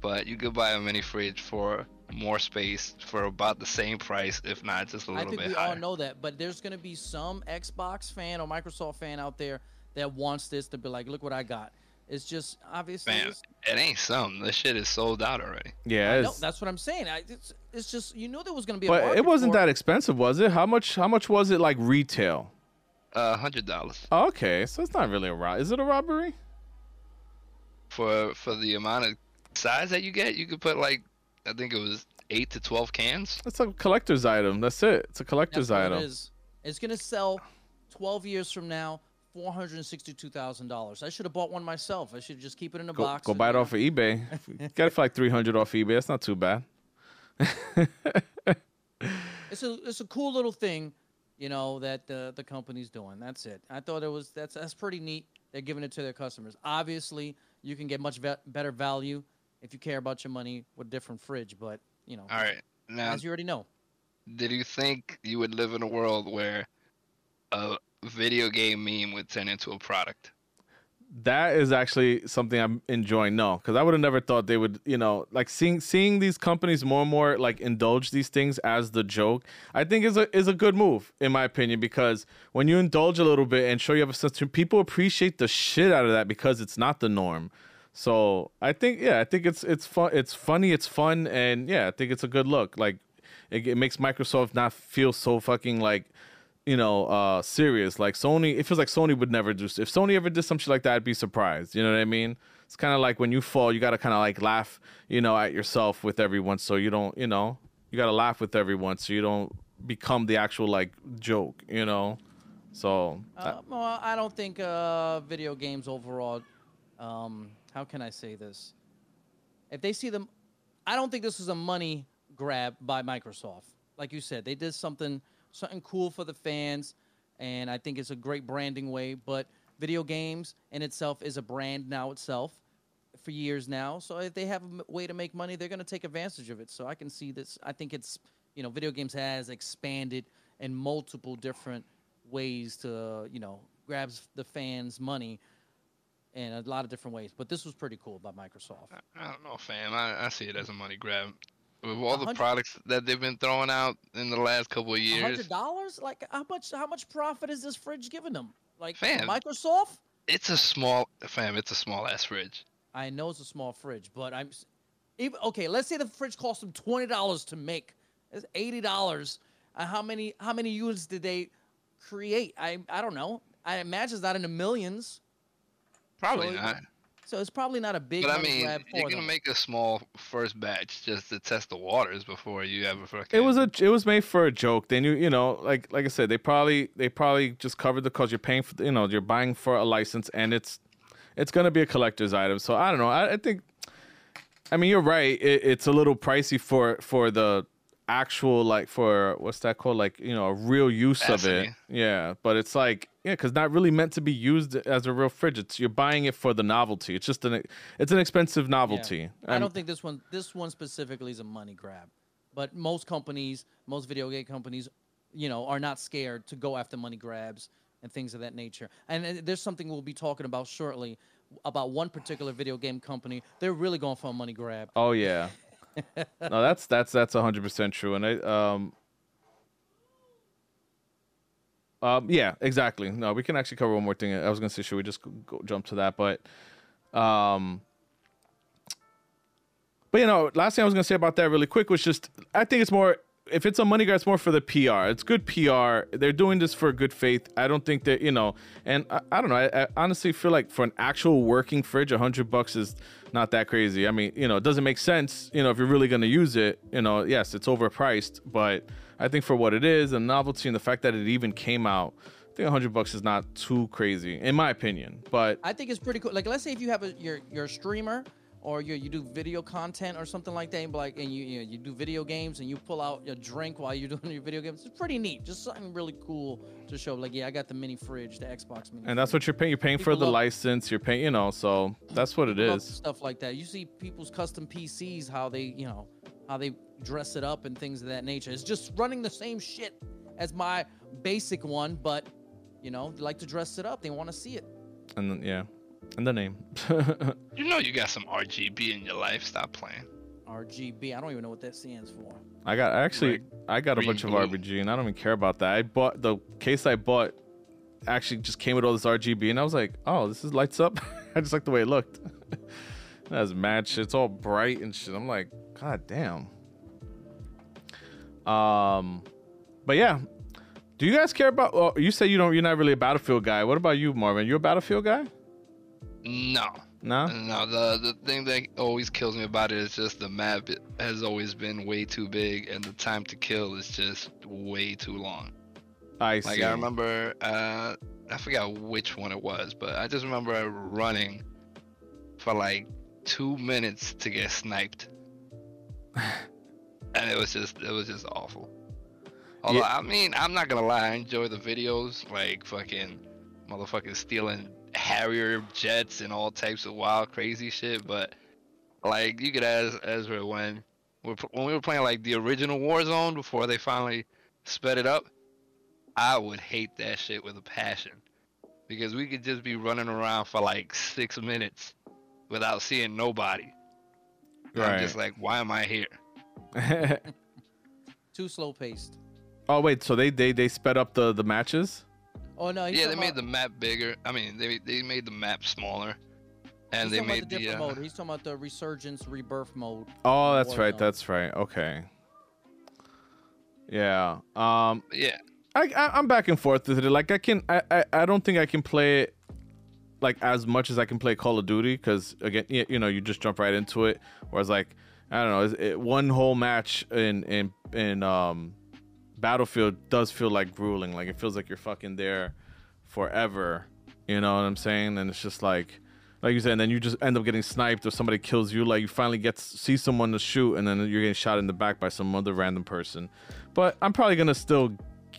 but you could buy a mini fridge for more space for about the same price, if not just a little bit higher. I think we all know that, but there's gonna be some Xbox fan or Microsoft fan out there that wants this to be like, look what I got. It's just obviously, man, it's, it ain't some. This shit is sold out already. Yeah, no, that's what I'm saying. I, it's, it's just, you knew there was gonna be. But a it wasn't that expensive, was it? How much? How much was it like retail? Uh, hundred dollars. Oh, okay, so it's not really a rob. Is it a robbery? For for the amount of size that you get, you could put like, I think it was eight to twelve cans. That's a collector's item. That's it. It's a collector's That's item. It is. It's gonna sell twelve years from now, four hundred and sixty-two thousand dollars. I should have bought one myself. I should just keep it in a go, box. Go buy it off of eBay. Got it for like three hundred off eBay. That's not too bad. It's a it's a cool little thing, you know, that the the company's doing. That's it. I thought it was that's that's pretty neat. They're giving it to their customers. Obviously, you can get much ve better value if you care about your money with a different fridge, but, you know. All right. Now, as you already know. Did you think you would live in a world where a video game meme would turn into a product? That is actually something I'm enjoying. No, because I would have never thought they would, you know, like seeing seeing these companies more and more like indulge these things as the joke, I think is a is a good move, in my opinion, because when you indulge a little bit and show you have a sense to, people appreciate the shit out of that because it's not the norm. So I think, yeah, I think it's it's fun. It's funny. It's fun. And yeah, I think it's a good look. Like it, it makes Microsoft not feel so fucking like, you know, uh, serious. Like Sony, it feels like Sony would never do. If Sony ever did some shit like that, I'd be surprised. You know what I mean? It's kind of like when you fall, you gotta kind of like laugh, you know, at yourself with everyone, so you don't, you know, you gotta laugh with everyone, so you don't become the actual like joke, you know. So. Uh, well, I don't think uh, video games overall. Um, how can I say this? If they see them, I don't think this is a money grab by Microsoft. Like you said, they did something. Something cool for the fans, and I think it's a great branding way. But video games in itself is a brand now itself. for years now. So if they have a way to make money, they're going to take advantage of it. So I can see this. I think it's, you know, video games has expanded in multiple different ways to, you know, grabs the fans' money in a lot of different ways. But this was pretty cool by Microsoft. I, I don't know, fam. I, I see it as a money grab. With all the products that they've been throwing out in the last couple of years. one hundred dollars? Like, how much how much profit is this fridge giving them? Like, fam, Microsoft? It's a small, fam, it's a small-ass fridge. I know it's a small fridge, but I'm... Even, okay, let's say the fridge cost them twenty dollars to make. That's eighty dollars. Uh, how many how many units did they create? I, I don't know. I imagine it's not in the millions. Probably so not. It, so it's probably not a big. But I mean, you're gonna them. make a small first batch just to test the waters before you have a fucking. It was a. It was made for a joke. They knew, you know, like like I said, they probably they probably just covered the cost. You're paying for, you know, you're buying for a license, and it's it's gonna be a collector's item. So I don't know. I, I think. I mean, you're right. It, it's a little pricey for for the actual, like, for what's that called, like, you know, a real use of it. Yeah, but it's like, yeah, because not really meant to be used as a real fridge. It's, you're buying it for the novelty. It's just an it's an expensive novelty. Yeah. I don't think this one this one specifically is a money grab, but most companies, most video game companies, you know, are not scared to go after money grabs and things of that nature. And there's something we'll be talking about shortly about one particular video game company. They're really going for a money grab. Oh yeah. No, that's that's that's a hundred percent true, and I um um yeah, exactly. No, we can actually cover one more thing. I was gonna say, should we just go jump to that? But um, but you know, last thing I was gonna say about that really quick was just I think it's more, if it's a money grab, it's more for the P R. It's good P R. They're doing this for good faith. I don't think that, you know, and I, I don't know. I, I honestly feel like for an actual working fridge, a hundred bucks is not that crazy. I mean, you know, it doesn't make sense. You know, if you're really going to use it, you know, yes, it's overpriced, but I think for what it is, the novelty and the fact that it even came out, I think a hundred bucks is not too crazy in my opinion, but I think it's pretty cool. Like, let's say if you have a, your, your streamer, or you you do video content or something like that, and like and you you, know, you do video games and you pull out a drink while you're doing your video games. It's pretty neat. Just something really cool to show. Like, yeah, I got the mini fridge, the Xbox mini. And that's fridge. What you're paying. You're paying people for the love, license. You're paying, you know. So that's what it is. Stuff like that. You see people's custom P Cs, how they, you know, how they dress it up and things of that nature. It's just running the same shit as my basic one, but you know, they like to dress it up. They want to see it. And then, yeah. And the name. You know you got some R G B in your life. Stop playing. R G B. I don't even know what that stands for. I got I actually Red, I got a bunch blue. of R G B, and I don't even care about that. I bought the case I bought actually just came with all this R G B, and I was like, oh, this is lights up. I just like the way it looked. That's mad shit. It's all bright and shit. I'm like, god damn. Um, but yeah. Do you guys care about? Well, you say you don't. You're not really a Battlefield guy. What about you, Marvin? You a Battlefield guy? No. No? No, the the thing that always kills me about it is just the map. It has always been way too big, and the time to kill is just way too long. I see. Like, I remember, uh, I forgot which one it was, but I just remember running for like two minutes to get sniped. And it was just, it was just awful. Although, yeah. I mean, I'm not gonna lie, I enjoy the videos, like fucking motherfucking stealing Harrier jets and all types of wild crazy shit, but like you could ask Ezra when we're, when we were playing like the original Warzone before they finally sped it up, I would hate that shit with a passion because we could just be running around for like six minutes without seeing nobody. Right. I'm just like, why am I here? Too slow paced. Oh wait, so they they they sped up the the matches? Oh, no, yeah, they about... made the map bigger. I mean, they they made the map smaller, and he's they made the. the uh... mode. He's talking about the resurgence, rebirth mode. Oh, that's right. Zone. That's right. Okay. Yeah. Um. Yeah. I, I I'm back and forth with it. Like I can I, I I don't think I can play it like as much as I can play Call of Duty because again, you know, you just jump right into it. Whereas like I don't know, it, one whole match in in in um. Battlefield does feel like grueling. Like it feels like you're fucking there forever, you know what I'm saying? And it's just like like you said, and then you just end up getting sniped or somebody kills you, like you finally get to see someone to shoot and then you're getting shot in the back by some other random person. But I'm probably gonna still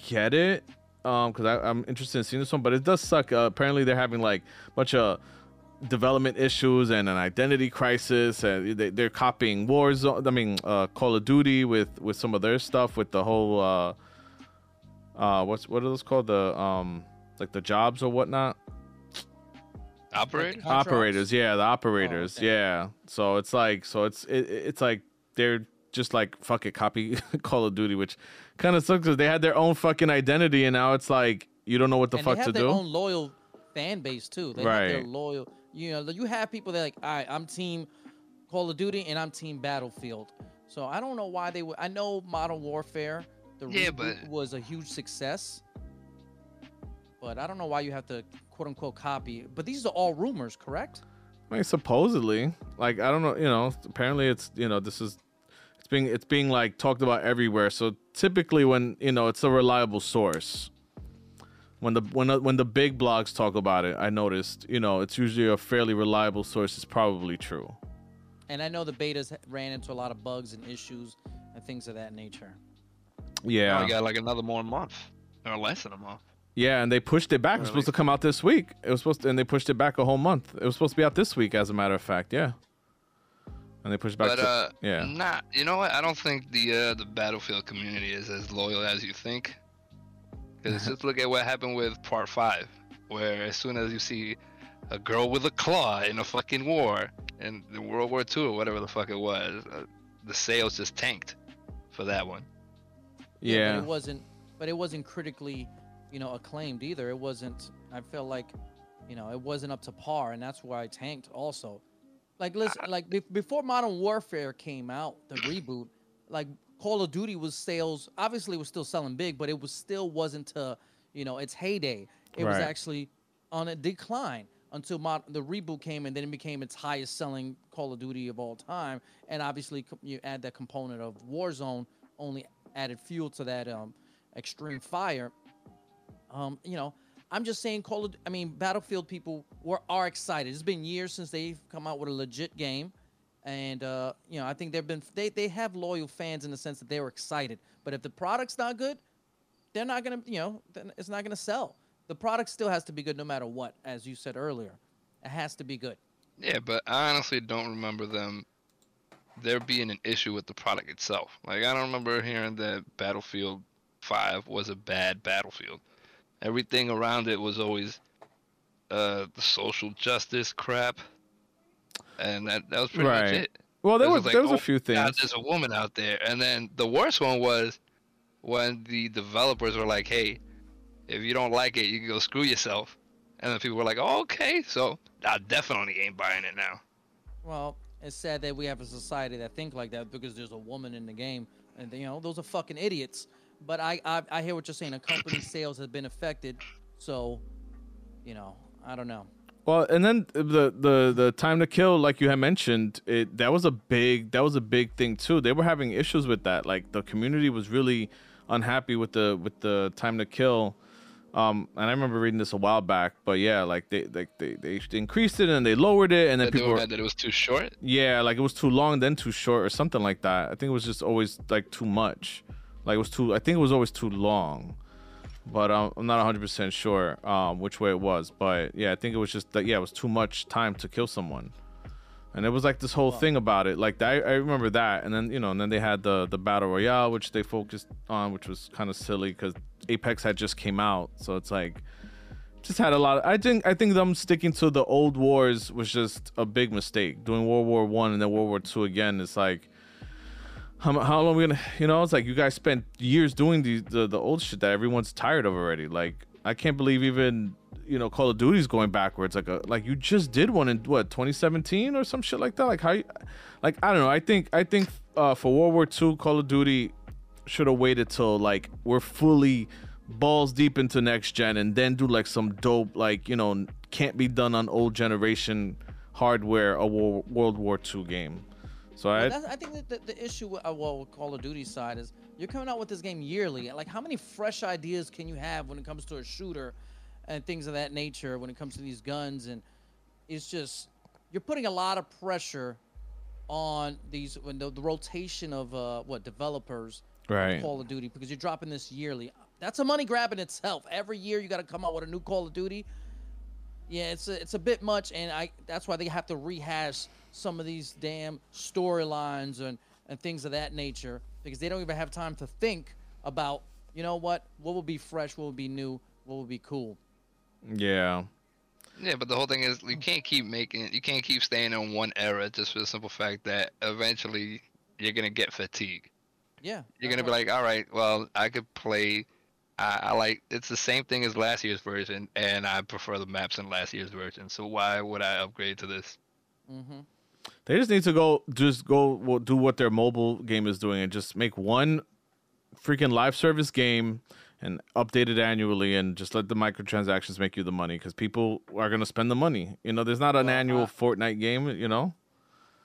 get it um because I'm interested in seeing this one, but it does suck. Uh, apparently they're having like a bunch of development issues and an identity crisis, and they, they're copying Warzone. I mean, uh, Call of Duty with with some of their stuff, with the whole uh, uh, what's what are those called? The um, like the jobs or whatnot. Operators. Operators, yeah, the operators, oh, yeah. So it's like, so it's it, it's like they're just like, fuck it, copy Call of Duty, which kind of sucks because they had their own fucking identity, and now it's like you don't know what the and fuck to do. They have their own loyal fan base too. They right. have their loyal. You know, you have people that are like, all right, I'm team Call of Duty and I'm team Battlefield. So I don't know why they would. I know Modern Warfare, the yeah, but... was a huge success, but I don't know why you have to quote unquote copy. But these are all rumors, correct? I mean, supposedly, like I don't know. You know, apparently it's you know this is it's being it's being like talked about everywhere. So typically, when you know it's a reliable source. When the when the, when the big blogs talk about it, I noticed, you know, it's usually a fairly reliable source. It's probably true. And I know the betas ran into a lot of bugs and issues and things of that nature. Yeah, we got like another more month or less than a month. Yeah, and they pushed it back. It was supposed to come out this week. It was supposed to, and they pushed it back a whole month. It was supposed to be out this week, as a matter of fact. Yeah. And they pushed back. But to, uh, yeah, not. You know what? I don't think the uh, the Battlefield community is as loyal as you think. Because just look at what happened with part five, where as soon as you see a girl with a claw in a fucking war, in the World War Two or whatever the fuck it was, uh, the sales just tanked for that one. Yeah. yeah but it wasn't, but it wasn't critically, you know, acclaimed either. It wasn't. I felt like, you know, it wasn't up to par, and that's why I tanked also. Like, listen, I, like be before Modern Warfare came out, the reboot, like. Call of Duty was sales, obviously it was still selling big, but it was still wasn't to, you know, its heyday. It right. was actually on a decline until mod the reboot came, and then it became its highest selling Call of Duty of all time. And obviously you add that component of Warzone only added fuel to that um, extreme fire. Um, you know, I'm just saying Call of, I mean, Battlefield people were are excited. It's been years since they've come out with a legit game. And, uh, you know, I think they've been, they, they have loyal fans in the sense that they were excited. But if the product's not good, they're not going to, you know, it's not going to sell. The product still has to be good no matter what, as you said earlier. It has to be good. Yeah, but I honestly don't remember them, there being an issue with the product itself. Like, I don't remember hearing that Battlefield five was a bad Battlefield. Everything around it was always uh, the social justice crap. And that, that was pretty right. much it. Well, there was, was, like, there was oh, a few things. God, there's a woman out there. And then the worst one was when the developers were like, hey, if you don't like it, you can go screw yourself. And then people were like, oh, okay, so I definitely ain't buying it now. Well, it's sad that we have a society that think like that because there's a woman in the game. And, you know, those are fucking idiots. But I, I, I hear what you're saying. A company's sales have been affected. So, you know, I don't know. Well, and then the, the the time to kill, like you had mentioned, it that was a big that was a big thing too. They were having issues with that. Like the community was really unhappy with the with the time to kill. Um, and I remember reading this a while back, but yeah, like they like they, they increased it and they lowered it, and then people were mad that it was too short. Yeah, like it was too long, then too short, or something like that. I think it was just always like too much. Like it was too. I think it was always too long. But um, I'm not one hundred percent sure um, which way it was. But yeah, I think it was just that, yeah, it was too much time to kill someone. And it was like this whole wow. thing about it. Like, I, I remember that. And then, you know, and then they had the, the Battle Royale, which they focused on, which was kind of silly because Apex had just came out. So it's like, just had a lot of, I think, I think them sticking to the old wars was just a big mistake. Doing World War One and then World War Two again is like, How, how long are we gonna, you know, it's like you guys spent years doing the, the the old shit that everyone's tired of already. Like, I can't believe even, you know, Call of Duty's going backwards. Like, a, like you just did one in what twenty seventeen or some shit like that. Like how, you, like I don't know. I think I think uh, for World War Two, Call of Duty should have waited till like we're fully balls deep into next gen and then do like some dope, like, you know, can't be done on old generation hardware a World War Two game. So I, that's, I think that the, the issue with, uh, well, with Call of Duty side is you're coming out with this game yearly. Like, how many fresh ideas can you have when it comes to a shooter and things of that nature when it comes to these guns? And it's just you're putting a lot of pressure on these when the, the rotation of uh, what developers right. Call of Duty, because you're dropping this yearly. That's a money grab in itself. Every year you got to come out with a new Call of Duty. Yeah, it's a, it's a bit much, and I that's why they have to rehash some of these damn storylines and, and things of that nature, because they don't even have time to think about, you know what, what will be fresh, what will be new, what will be cool. Yeah. Yeah, but the whole thing is you can't keep making you can't keep staying in one era just for the simple fact that eventually you're gonna get fatigued. Yeah. You're gonna be like, all right, well, I could play. I, I like it's the same thing as last year's version, and I prefer the maps in last year's version. So why would I upgrade to this? Mm-hmm. They just need to go, just go do what their mobile game is doing, and just make one freaking live service game and update it annually, and just let the microtransactions make you the money, because people are gonna spend the money. You know, there's not an well, annual I, Fortnite game. You know.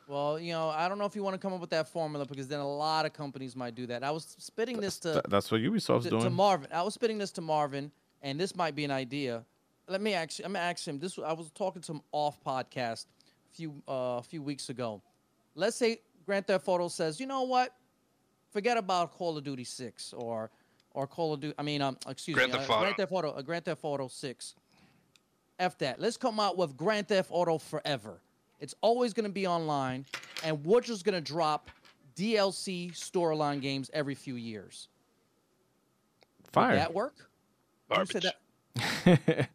Well, you know, I don't know if you want to come up with that formula, because then a lot of companies might do that. I was spitting this to that's what Ubisoft's to, doing. To Marvin, I was spitting this to Marvin, and this might be an idea. Let me actually, I'm gonna ask him. This I was talking to him off podcast a few a uh, few weeks ago. Let's say Grand Theft Auto says, you know what, forget about Call of Duty six or. Or Call of Duty, I mean, um, excuse Grand me, Theft uh, Grand Theft Auto, uh, Grand Theft Auto six. F that. Let's come out with Grand Theft Auto Forever. It's always going to be online, and we're just going to drop D L C storyline games every few years. Fire. Would that work? Garbage. That?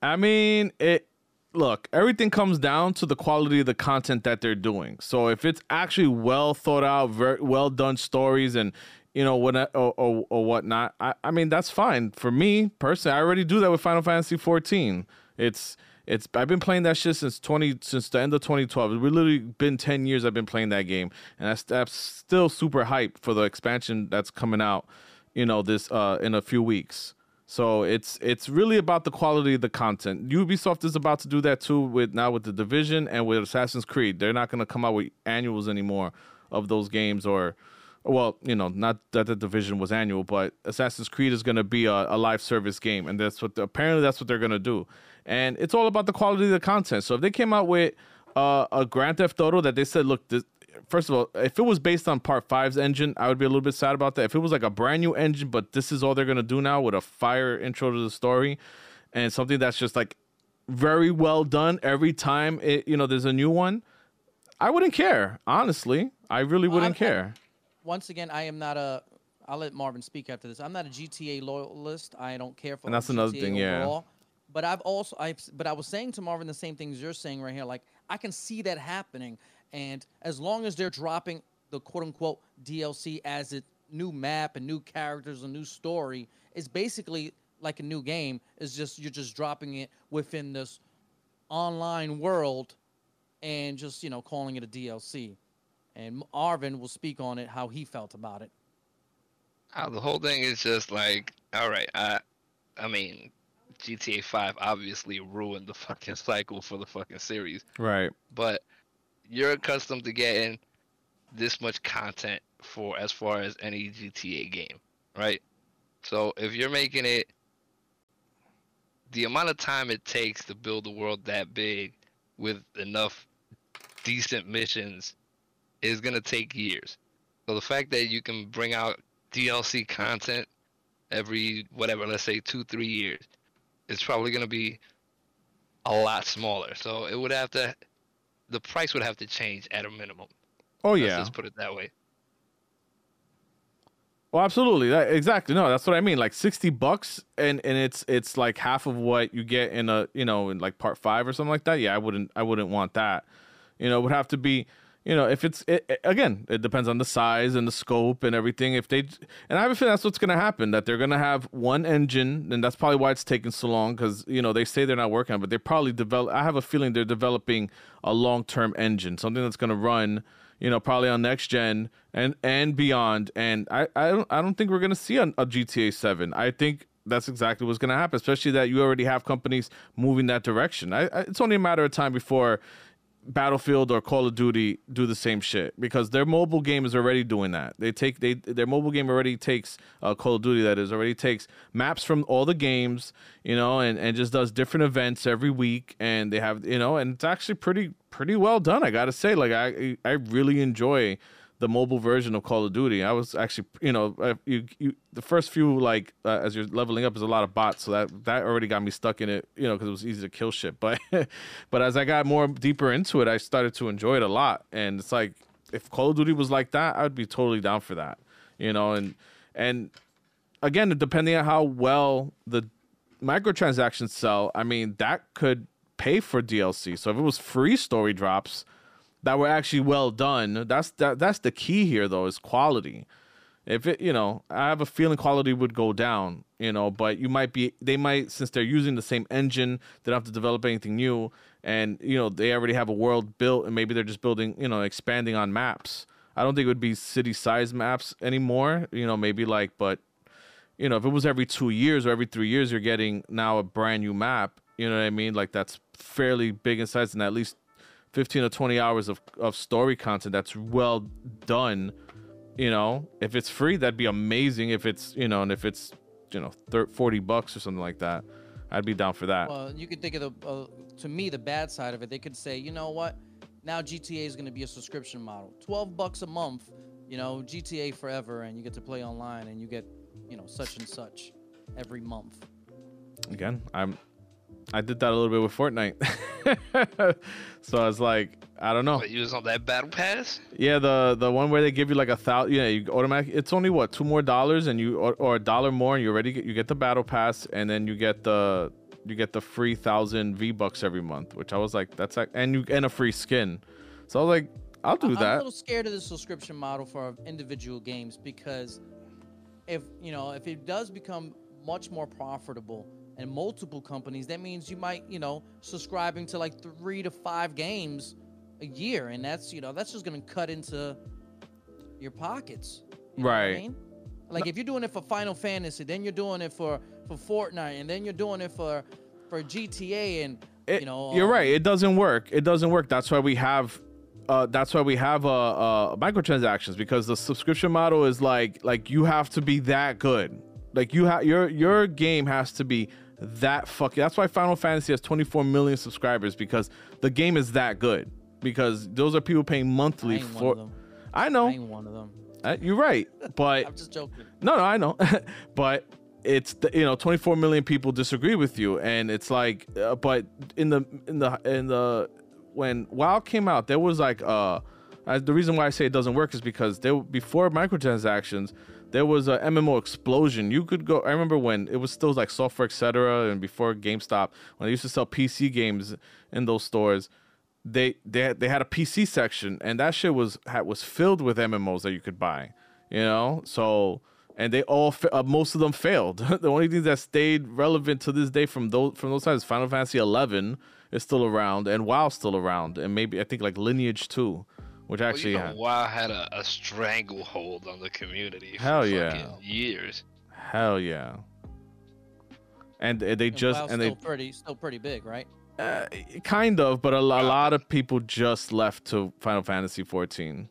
I mean, it. Look, everything comes down to the quality of the content that they're doing. So if it's actually well thought out, very well done stories, and you know, what or, or, or whatnot. I, I mean, that's fine for me personally. I already do that with Final Fantasy fourteen. It's it's I've been playing that shit since twenty since the end of twenty twelve. It's literally been ten years I've been playing that game, and that's, that's still super hyped for the expansion that's coming out. You know, this uh, in a few weeks. So it's it's really about the quality of the content. Ubisoft is about to do that too with now with the Division and with Assassin's Creed. They're not going to come out with annuals anymore of those games or. Well, you know, not that the Division was annual, but Assassin's Creed is going to be a, a live service game, and that's what the, apparently that's what they're going to do. And it's all about the quality of the content. So if they came out with uh, a Grand Theft Auto that they said, look, this, first of all, if it was based on Part Five's engine, I would be a little bit sad about that. If it was like a brand new engine, but this is all they're going to do now with a fire intro to the story and something that's just like very well done every time, it, you know, there's a new one, I wouldn't care. Honestly, I really wouldn't well, care. Once again, I am not a. I'll let Marvin speak after this. I'm not a G T A loyalist. I don't care for. And that's another G T A thing, overall. Yeah. But I've also, I but I was saying to Marvin the same things you're saying right here. Like I can see that happening, and as long as they're dropping the quote unquote D L C as a new map and new characters, a new story, it's basically like a new game. It's just you're just dropping it within this online world, and just you know calling it a D L C. And Arvin will speak on it, how he felt about it. Oh, the whole thing is just like, all right, I, I mean, G T A five obviously ruined the fucking cycle for the fucking series. Right. But you're accustomed to getting this much content for as far as any G T A game, right? So if you're making it, the amount of time it takes to build a world that big with enough decent missions is going to take years. So the fact that you can bring out D L C content every, whatever, let's say two, three years, it's probably going to be a lot smaller. So it would have to, the price would have to change at a minimum. Oh, let's yeah. Let's put it that way. Well, absolutely. That, exactly. No, that's what I mean. Like sixty bucks and, and it's, it's like half of what you get in a, you know, in like part five or something like that. Yeah. I wouldn't, I wouldn't want that. You know, it would have to be, you know, if it's it, it, again, it depends on the size and the scope and everything. If they and I have a feeling that's what's going to happen, that they're going to have one engine, and that's probably why it's taking so long, because you know they say they're not working on, but they probably develop. I have a feeling they're developing a long-term engine, something that's going to run, you know, probably on next gen and and beyond. And I I don't I don't think we're going to see a, a G T A seven. I think that's exactly what's going to happen, especially that you already have companies moving that direction. I, I it's only a matter of time before Battlefield or Call of Duty do the same shit, because their mobile game is already doing that. They take they their mobile game already takes uh, Call of Duty that is already takes maps from all the games, you know, and, and just does different events every week, and they have you know, and it's actually pretty pretty well done. I gotta say, like I I really enjoy the mobile version of Call of Duty. I was actually, you know, you, you the first few, like, uh, as you're leveling up, is a lot of bots, so that that already got me stuck in it, you know, because it was easy to kill shit. But but as I got more deeper into it, I started to enjoy it a lot. And it's like, if Call of Duty was like that, I'd be totally down for that, you know. And and again, depending on how well the microtransactions sell, I mean, that could pay for D L C. So if it was free story drops that were actually well done, that's that that's the key here, though, is quality. If it, you know, I have a feeling quality would go down, you know, but you might be, they might, since they're using the same engine, they don't have to develop anything new, and, you know, they already have a world built, and maybe they're just building, you know, expanding on maps. I don't think it would be city size maps anymore, you know, maybe like, but, you know, if it was every two years or every three years, you're getting now a brand new map, you know what I mean? Like, that's fairly big in size, and at least fifteen or twenty hours of, of story content that's well done, you know. If it's free, that'd be amazing. If it's, you know, and if it's, you know, thirty, forty bucks or something like that, I'd be down for that. Well, you could think of the, uh, to me, the bad side of it. They could say, you know what, now G T A is going to be a subscription model. twelve bucks a month, you know, G T A forever, and you get to play online, and you get, you know, such and such every month. Again, I'm... I did that a little bit with Fortnite. So I was like, I don't know. But you was on that battle pass? Yeah, the the one where they give you like a thousand. Yeah, you automatic. It's only what, two more dollars, and you or, or a dollar more, and you already get, you get the battle pass, and then you get the you get the free thousand V bucks every month, which I was like, that's like, and you and a free skin. So I was like, I'll do I'm that. I'm a little scared of the subscription model for individual games, because if you know if it does become much more profitable and multiple companies, that means you might, you know, subscribing to like three to five games a year. And that's, you know, that's just going to cut into your pockets. You know right. What I mean? Like, no. If you're doing it for Final Fantasy, then you're doing it for, for Fortnite, and then you're doing it for, for G T A, and, it, you know. You're um, right. It doesn't work. It doesn't work. That's why we have, uh, that's why we have uh, uh, microtransactions, because the subscription model is like, like you have to be that good. Like, you have, your, your game has to be that fucking... That's why Final Fantasy has twenty-four million subscribers, because the game is that good. Because those are people paying monthly. I ain't for... One of them. I know. I ain't one of them. Uh, you're right, but... I'm just joking. No, no, I know. But it's, the, you know, twenty-four million people disagree with you, and it's like... Uh, but in the... in the in the when WoW came out, there was like... Uh, uh, the reason why I say it doesn't work is because there, before microtransactions... There was a M M O explosion. You could go. I remember when it was still like Software Etc. and before GameStop, when they used to sell P C games in those stores, they they had, they had a P C section, and that shit was had, was filled with M M Os that you could buy, you know. So and they all uh, most of them failed. The only thing that stayed relevant to this day from those from those times, Final Fantasy eleven is still around, and WoW still around, and maybe I think like Lineage two. Which actually, well, you know, WoW had a, a stranglehold on the community for hell yeah. fucking years. Hell yeah. And they and just WoW's and still they pretty still pretty big, right? Uh, kind of, but a, a lot of people just left to Final Fantasy fourteen.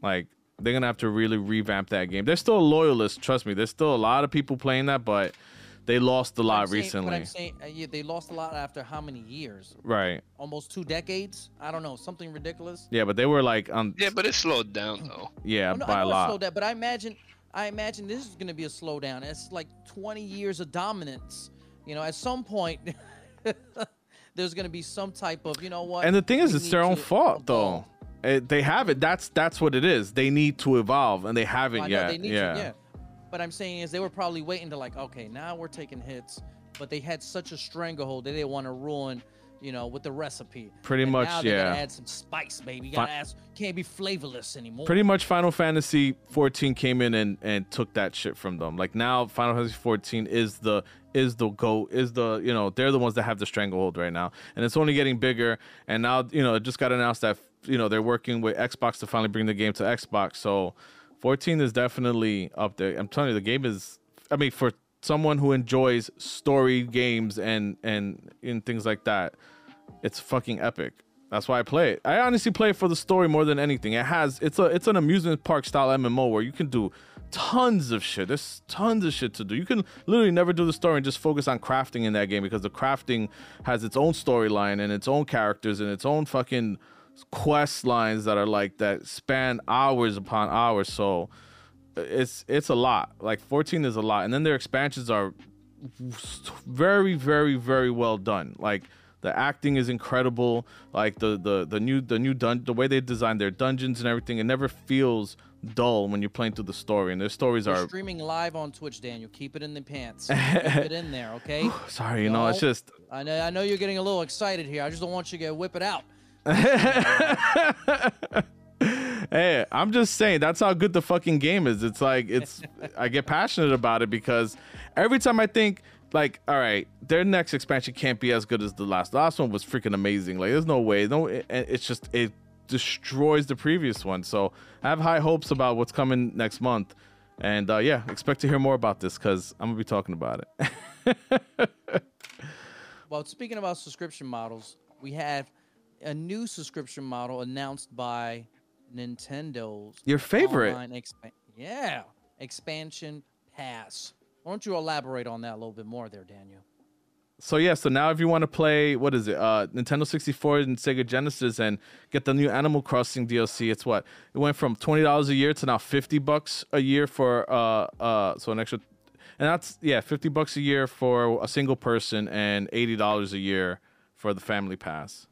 Like, they're gonna have to really revamp that game. They're still loyalists, trust me. There's still a lot of people playing that, but they lost a lot I'm saying, recently. But I'm saying, uh, yeah, they lost a lot after how many years? Right. Almost two decades? I don't know. Something ridiculous. Yeah, but they were like... Um, yeah, but it slowed down, though. Yeah, well, no, by I know a lot. It slowed down, but I imagine, I imagine this is going to be a slowdown. It's like twenty years of dominance. You know, at some point, there's going to be some type of, you know what? And the thing is, it's their own fault, evolve. though. It, they have it. That's that's what it is. They need to evolve, and they haven't well, yet. They need yeah. To, yeah. What I'm saying is they were probably waiting to like, okay, now we're taking hits, but they had such a stranglehold they didn't want to ruin, you know, with the recipe. Pretty and much, now they yeah. Gotta add some spice, baby. You gotta Fi- add, can't be flavorless anymore. Pretty much, Final Fantasy fourteen came in and and took that shit from them. Like now, Final Fantasy fourteen is the is the goat, is the you know they're the ones that have the stranglehold right now, and it's only getting bigger. And now you know it just got announced that you know they're working with Xbox to finally bring the game to Xbox. So. fourteen is definitely up there. I'm telling you, the game is... I mean, for someone who enjoys story games and, and, and things like that, it's fucking epic. That's why I play it. I honestly play it for the story more than anything. It has... It's a it's an amusement park-style M M O where you can do tons of shit. There's tons of shit to do. You can literally never do the story and just focus on crafting in that game because the crafting has its own storyline and its own characters and its own fucking... quest lines that are like that span hours upon hours. So it's it's a lot. Like fourteen is a lot, and then their expansions are very, very, very well done. Like the acting is incredible. Like the the the new the new dun the way they design their dungeons and everything. It never feels dull when you're playing through the story, and their stories We're are streaming live on Twitch. Daniel, keep it in the pants. Keep it in there, okay? Sorry, you know, know it's just I know I know you're getting a little excited here. I just don't want you to whip it out. Hey, I'm just saying that's how good the fucking game is. It's like it's I get passionate about it because every time I think like, all right, their next expansion can't be as good as the last. The last one was freaking amazing. Like, there's no way. No, it, it's just it destroys the previous one. So I have high hopes about what's coming next month, and uh, yeah, expect to hear more about this because I'm gonna be talking about it. Well, speaking about subscription models, we have a new subscription model announced by Nintendo's your favorite expa yeah expansion pass. Why don't you elaborate on that a little bit more there, Daniel? So yeah, so now if you want to play, what is it, uh Nintendo sixty-four and Sega Genesis and get the new Animal Crossing D L C, it's what it went from twenty dollars a year to now fifty bucks a year for uh uh so an extra, and that's yeah fifty bucks a year for a single person and eighty dollars a year for the family pass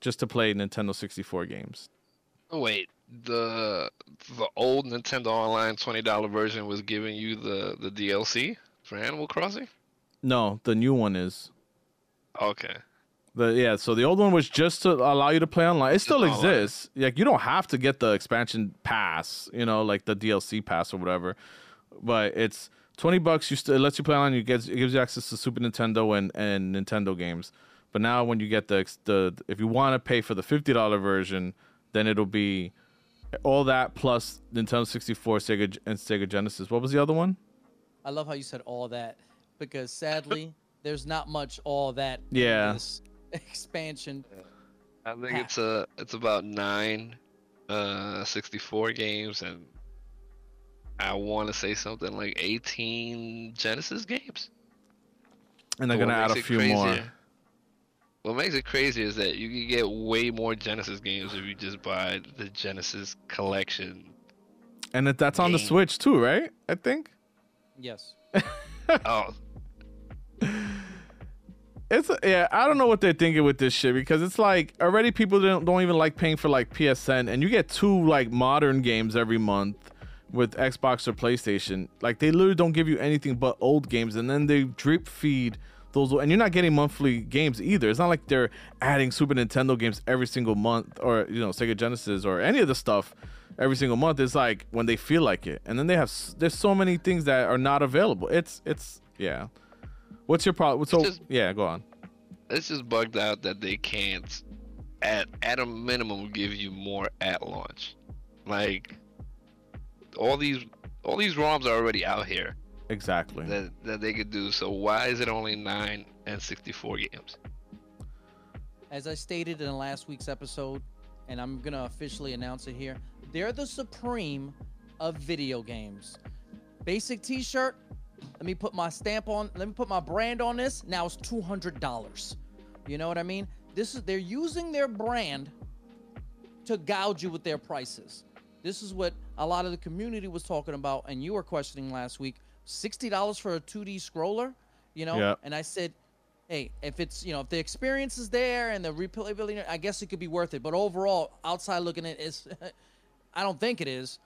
just to play Nintendo sixty-four games. Oh wait, the the old Nintendo Online twenty dollar version was giving you the the D L C for Animal Crossing? No, the new one is. Okay. The yeah, so the old one was just to allow you to play online. It still online. exists. Like you don't have to get the expansion pass, you know, like the D L C pass or whatever. But it's twenty bucks. You still it lets you play online. You get it gives you access to Super Nintendo and and Nintendo games. But now when you get the the if you want to pay for the fifty dollar version, then it'll be all that plus Nintendo sixty-four, Sega, and Sega Genesis. What was the other one? I love how you said all that because sadly, there's not much all that yeah. in this expansion. I think pack. it's a it's about nine uh, sixty-four games, and I want to say something like eighteen Genesis games. And they're gonna add a few crazier. more. What makes it crazy is that you can get way more Genesis games if you just buy the Genesis collection. And that that's game. on the Switch too, right? I think. Yes. Oh. It's yeah. I don't know what they're thinking with this shit because it's like already people don't don't even like paying for like P S N, and you get two like modern games every month with Xbox or PlayStation. Like they literally don't give you anything but old games, and then they drip feed. Those, and you're not getting monthly games either. It's not like they're adding Super Nintendo games every single month, or you know Sega Genesis or any of the stuff every single month. It's like when they feel like it, and then they have there's so many things that are not available. It's it's yeah. What's your problem? So just, yeah, go on. It's just bugged out that they can't at at a minimum give you more at launch. Like all these all these ROMs are already out here. Exactly. That, that they could do. So why is it only nine and sixty-four games? As I stated in last week's episode, and I'm going to officially announce it here, they're the supreme of video games. Basic t-shirt, let me put my stamp on, let me put my brand on this, now it's two hundred dollars. You know what I mean? This is, they're using their brand to gouge you with their prices. This is what a lot of the community was talking about, and you were questioning last week. sixty dollars for a two D scroller, you know? Yeah. And I said, hey, if it's, you know, if the experience is there and the replayability, I guess it could be worth it. But overall, outside looking at it, it's, I don't think it is.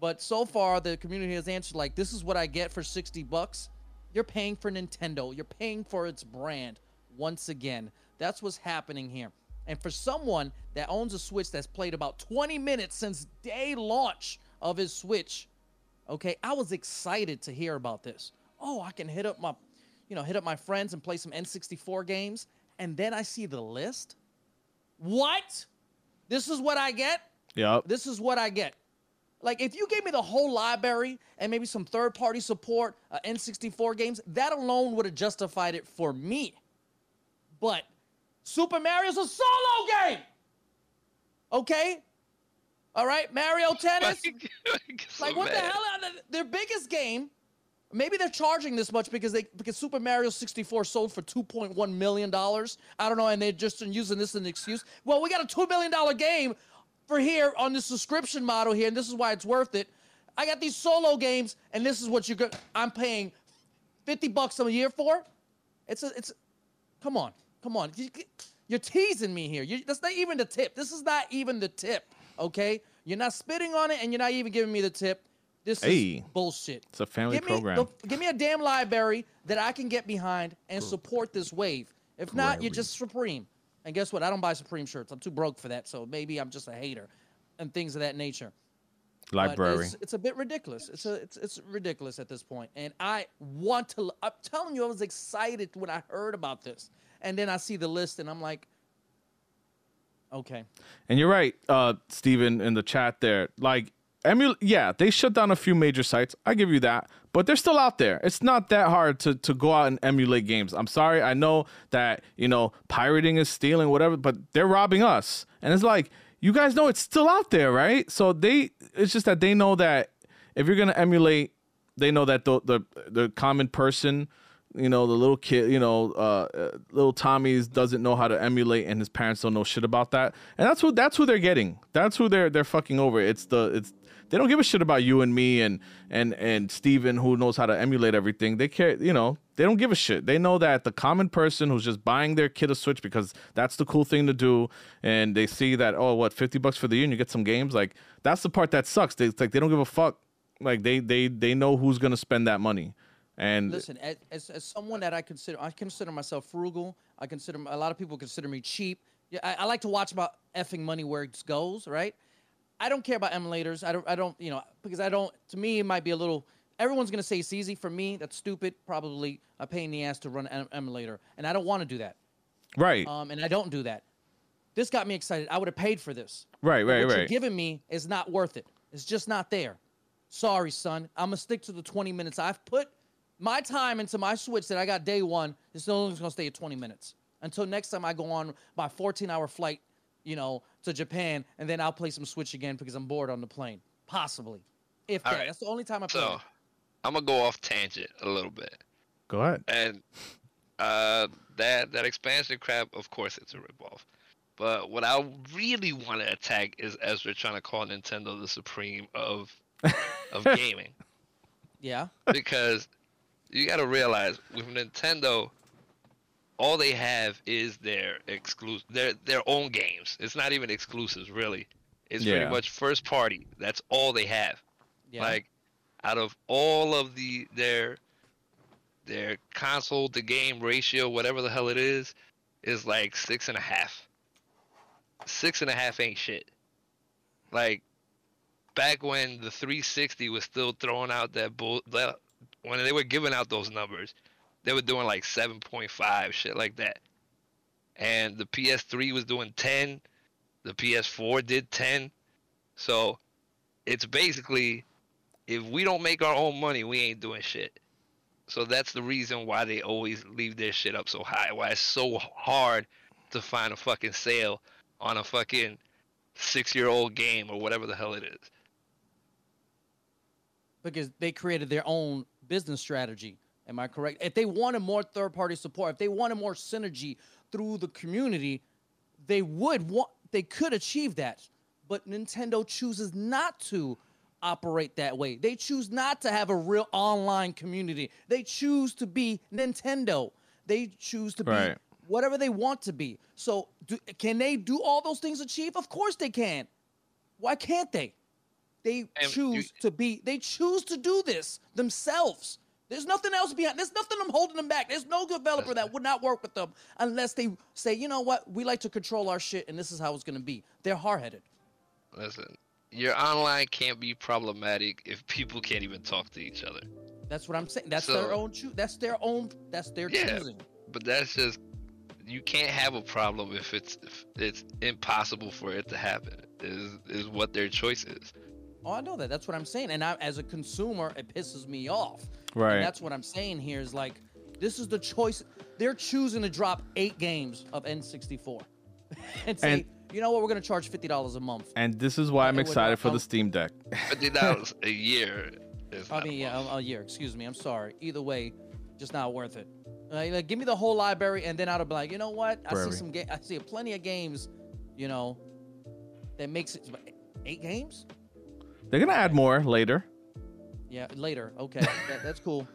But so far, the community has answered, like, this is what I get for sixty bucks. You're paying for Nintendo. You're paying for its brand once again. That's what's happening here. And for someone that owns a Switch that's played about twenty minutes since day launch of his Switch, okay, I was excited to hear about this. Oh, I can hit up my, you know, hit up my friends and play some N sixty-four games. And then I see the list. What? This is what I get? Yeah. This is what I get. Like, if you gave me the whole library and maybe some third-party support, uh, N sixty-four games, that alone would have justified it for me. But Super Mario's a solo game! Okay? All right, Mario Tennis. Like, what the hell? Their biggest game, Maybe they're charging this much because they because Super Mario sixty-four sold for two point one million dollars. I don't know, and they're just using this as an excuse. Well, we got a two billion dollar game for here on this subscription model here, and this is why it's worth it. I got these solo games, and this is what you're going to... I'm paying fifty bucks a year for? It's a... It's, come on. Come on. You're teasing me here. You, that's not even the tip. This is not even the tip, okay? You're not spitting on it, and you're not even giving me the tip. This hey, is bullshit. It's a family give me, program. The, give me a damn library that I can get behind and support this wave. If not, you're just Supreme. And guess what? I don't buy Supreme shirts. I'm too broke for that, so maybe I'm just a hater and things of that nature. Library. It's, it's a bit ridiculous. It's, a, it's it's ridiculous at this point. And I want to... I'm telling you, I was excited when I heard about this. And then I see the list, and I'm like, okay. And you're right, uh, Steven, in the chat there. Like, Emul- yeah, they shut down a few major sites. I give you that. But they're still out there. It's not that hard to, to go out and emulate games. I'm sorry. I know that, you know, pirating is stealing, whatever, but they're robbing us. And it's like, you guys know it's still out there, right? So they, it's just that they know that if you're going to emulate, they know that the, the the common person, you know, the little kid, you know, uh, little Tommy's doesn't know how to emulate, and his parents don't know shit about that. And that's who that's who they're getting. That's who they're they're fucking over. It's the it's they don't give a shit about you and me and and and Steven, who knows how to emulate everything. They care, you know, they don't give a shit. They know that the common person who's just buying their kid a Switch because that's the cool thing to do, and they see that, oh, what, fifty bucks for the year and you get some games? Like, that's the part that sucks. They, it's like, they don't give a fuck. Like, they they they know who's going to spend that money. And listen, as as someone that I consider, I consider myself frugal. I consider, a lot of people consider me cheap. Yeah, I, I like to watch my effing money where it goes, right? I don't care about emulators. I don't, I don't, you know, because I don't, to me, it might be a little, everyone's going to say it's easy. For me, that's stupid. Probably a pain in the ass to run an emulator. And I don't want to do that. Right. Um, and I don't do that. This got me excited. I would have paid for this. Right, right, what right. What you're giving me is not worth it. It's just not there. Sorry, son. I'm going to stick to the twenty minutes. I've put my time into my Switch that I got day one. It's no longer going to stay at twenty minutes. Until next time I go on my fourteen hour flight, you know, to Japan, and then I'll play some Switch again because I'm bored on the plane. Possibly. If that. Right. That's the only time I play. So, I'm going to go off tangent a little bit. Go ahead. And uh, that, that expansion crap, of course, it's a ripoff. But what I really want to attack is Ezra trying to call Nintendo the Supreme of, of gaming. Yeah. Because you got to realize, with Nintendo, all they have is their exclus- their their own games. It's not even exclusives, really. It's yeah. pretty much first party. That's all they have. Yeah. Like, out of all of the their their console to game ratio, whatever the hell it is, is like six and a half. Six and a half ain't shit. Like, back when the three sixty was still throwing out that bull, that, when they were giving out those numbers, they were doing like seven point five, shit like that. And the P S three was doing ten. The P S four did ten. So it's basically, if we don't make our own money, we ain't doing shit. So that's the reason why they always leave their shit up so high. Why it's so hard to find a fucking sale on a fucking six-year-old game or whatever the hell it is. Because they created their own business strategy. Am I correct? If they wanted more third-party support, if they wanted more synergy through the community, they would want, they could achieve that. But Nintendo chooses not to operate that way. They choose not to have a real online community. They choose to be Nintendo. They choose to right. be whatever they want to be. So do, can they do all those things achieve? Of course they can. Why can't they? They and choose you- to be, they choose to do this themselves. There's nothing else behind. There's nothing I'm holding them back. There's no developer that would not work with them unless they say, you know what, we like to control our shit, and this is how it's going to be. They're hard-headed. Listen, your online can't be problematic if people can't even talk to each other. That's what I'm saying. That's so, their own cho- That's their own. That's their yeah, choosing. But that's just, you can't have a problem if it's if it's impossible for it to happen. Is is what their choice is. Oh, I know that. That's what I'm saying. And I, as a consumer, it pisses me off. Right. And that's what I'm saying here is like, this is the choice. They're choosing to drop eight games of N sixty-four and say, and, you know what, we're going to charge fifty dollars a month. And this is why I'm excited for the Steam Deck. fifty dollars a year It's I mean, yeah, a, a year. Excuse me. I'm sorry. Either way, just not worth it. Like, like, give me the whole library, and then I'll be like, you know what? I Forever. see some. I see plenty of games, you know, that makes it eight games. They're gonna add more later. Yeah, later. Okay, that, that's cool.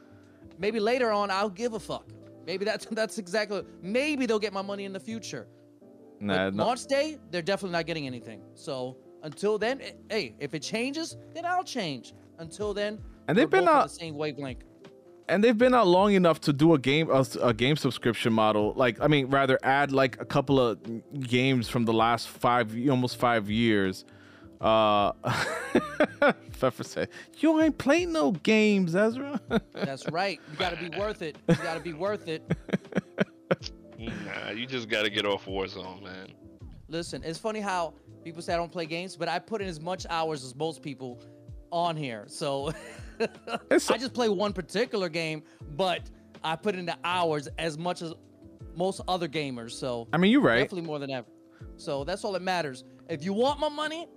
Maybe later on, I'll give a fuck. Maybe that's that's exactly. Maybe they'll get my money in the future. Nah, no. Launch day, they're definitely not getting anything. So until then, it, hey, if it changes, then I'll change. Until then, and they've been out the same wavelength. And they've been out long enough to do a game a, a game subscription model. Like, I mean, rather add like a couple of games from the last five, almost five years. Uh, Pfeffer said, "You ain't playing no games, Ezra." That's right. You gotta be worth it. You gotta be worth it. Nah, you just gotta get off Warzone, man. Listen, it's funny how people say I don't play games, but I put in as much hours as most people on here. So I just play one particular game, but I put in the hours as much as most other gamers. So I mean, you're right. Definitely more than ever. So that's all that matters. If you want my money,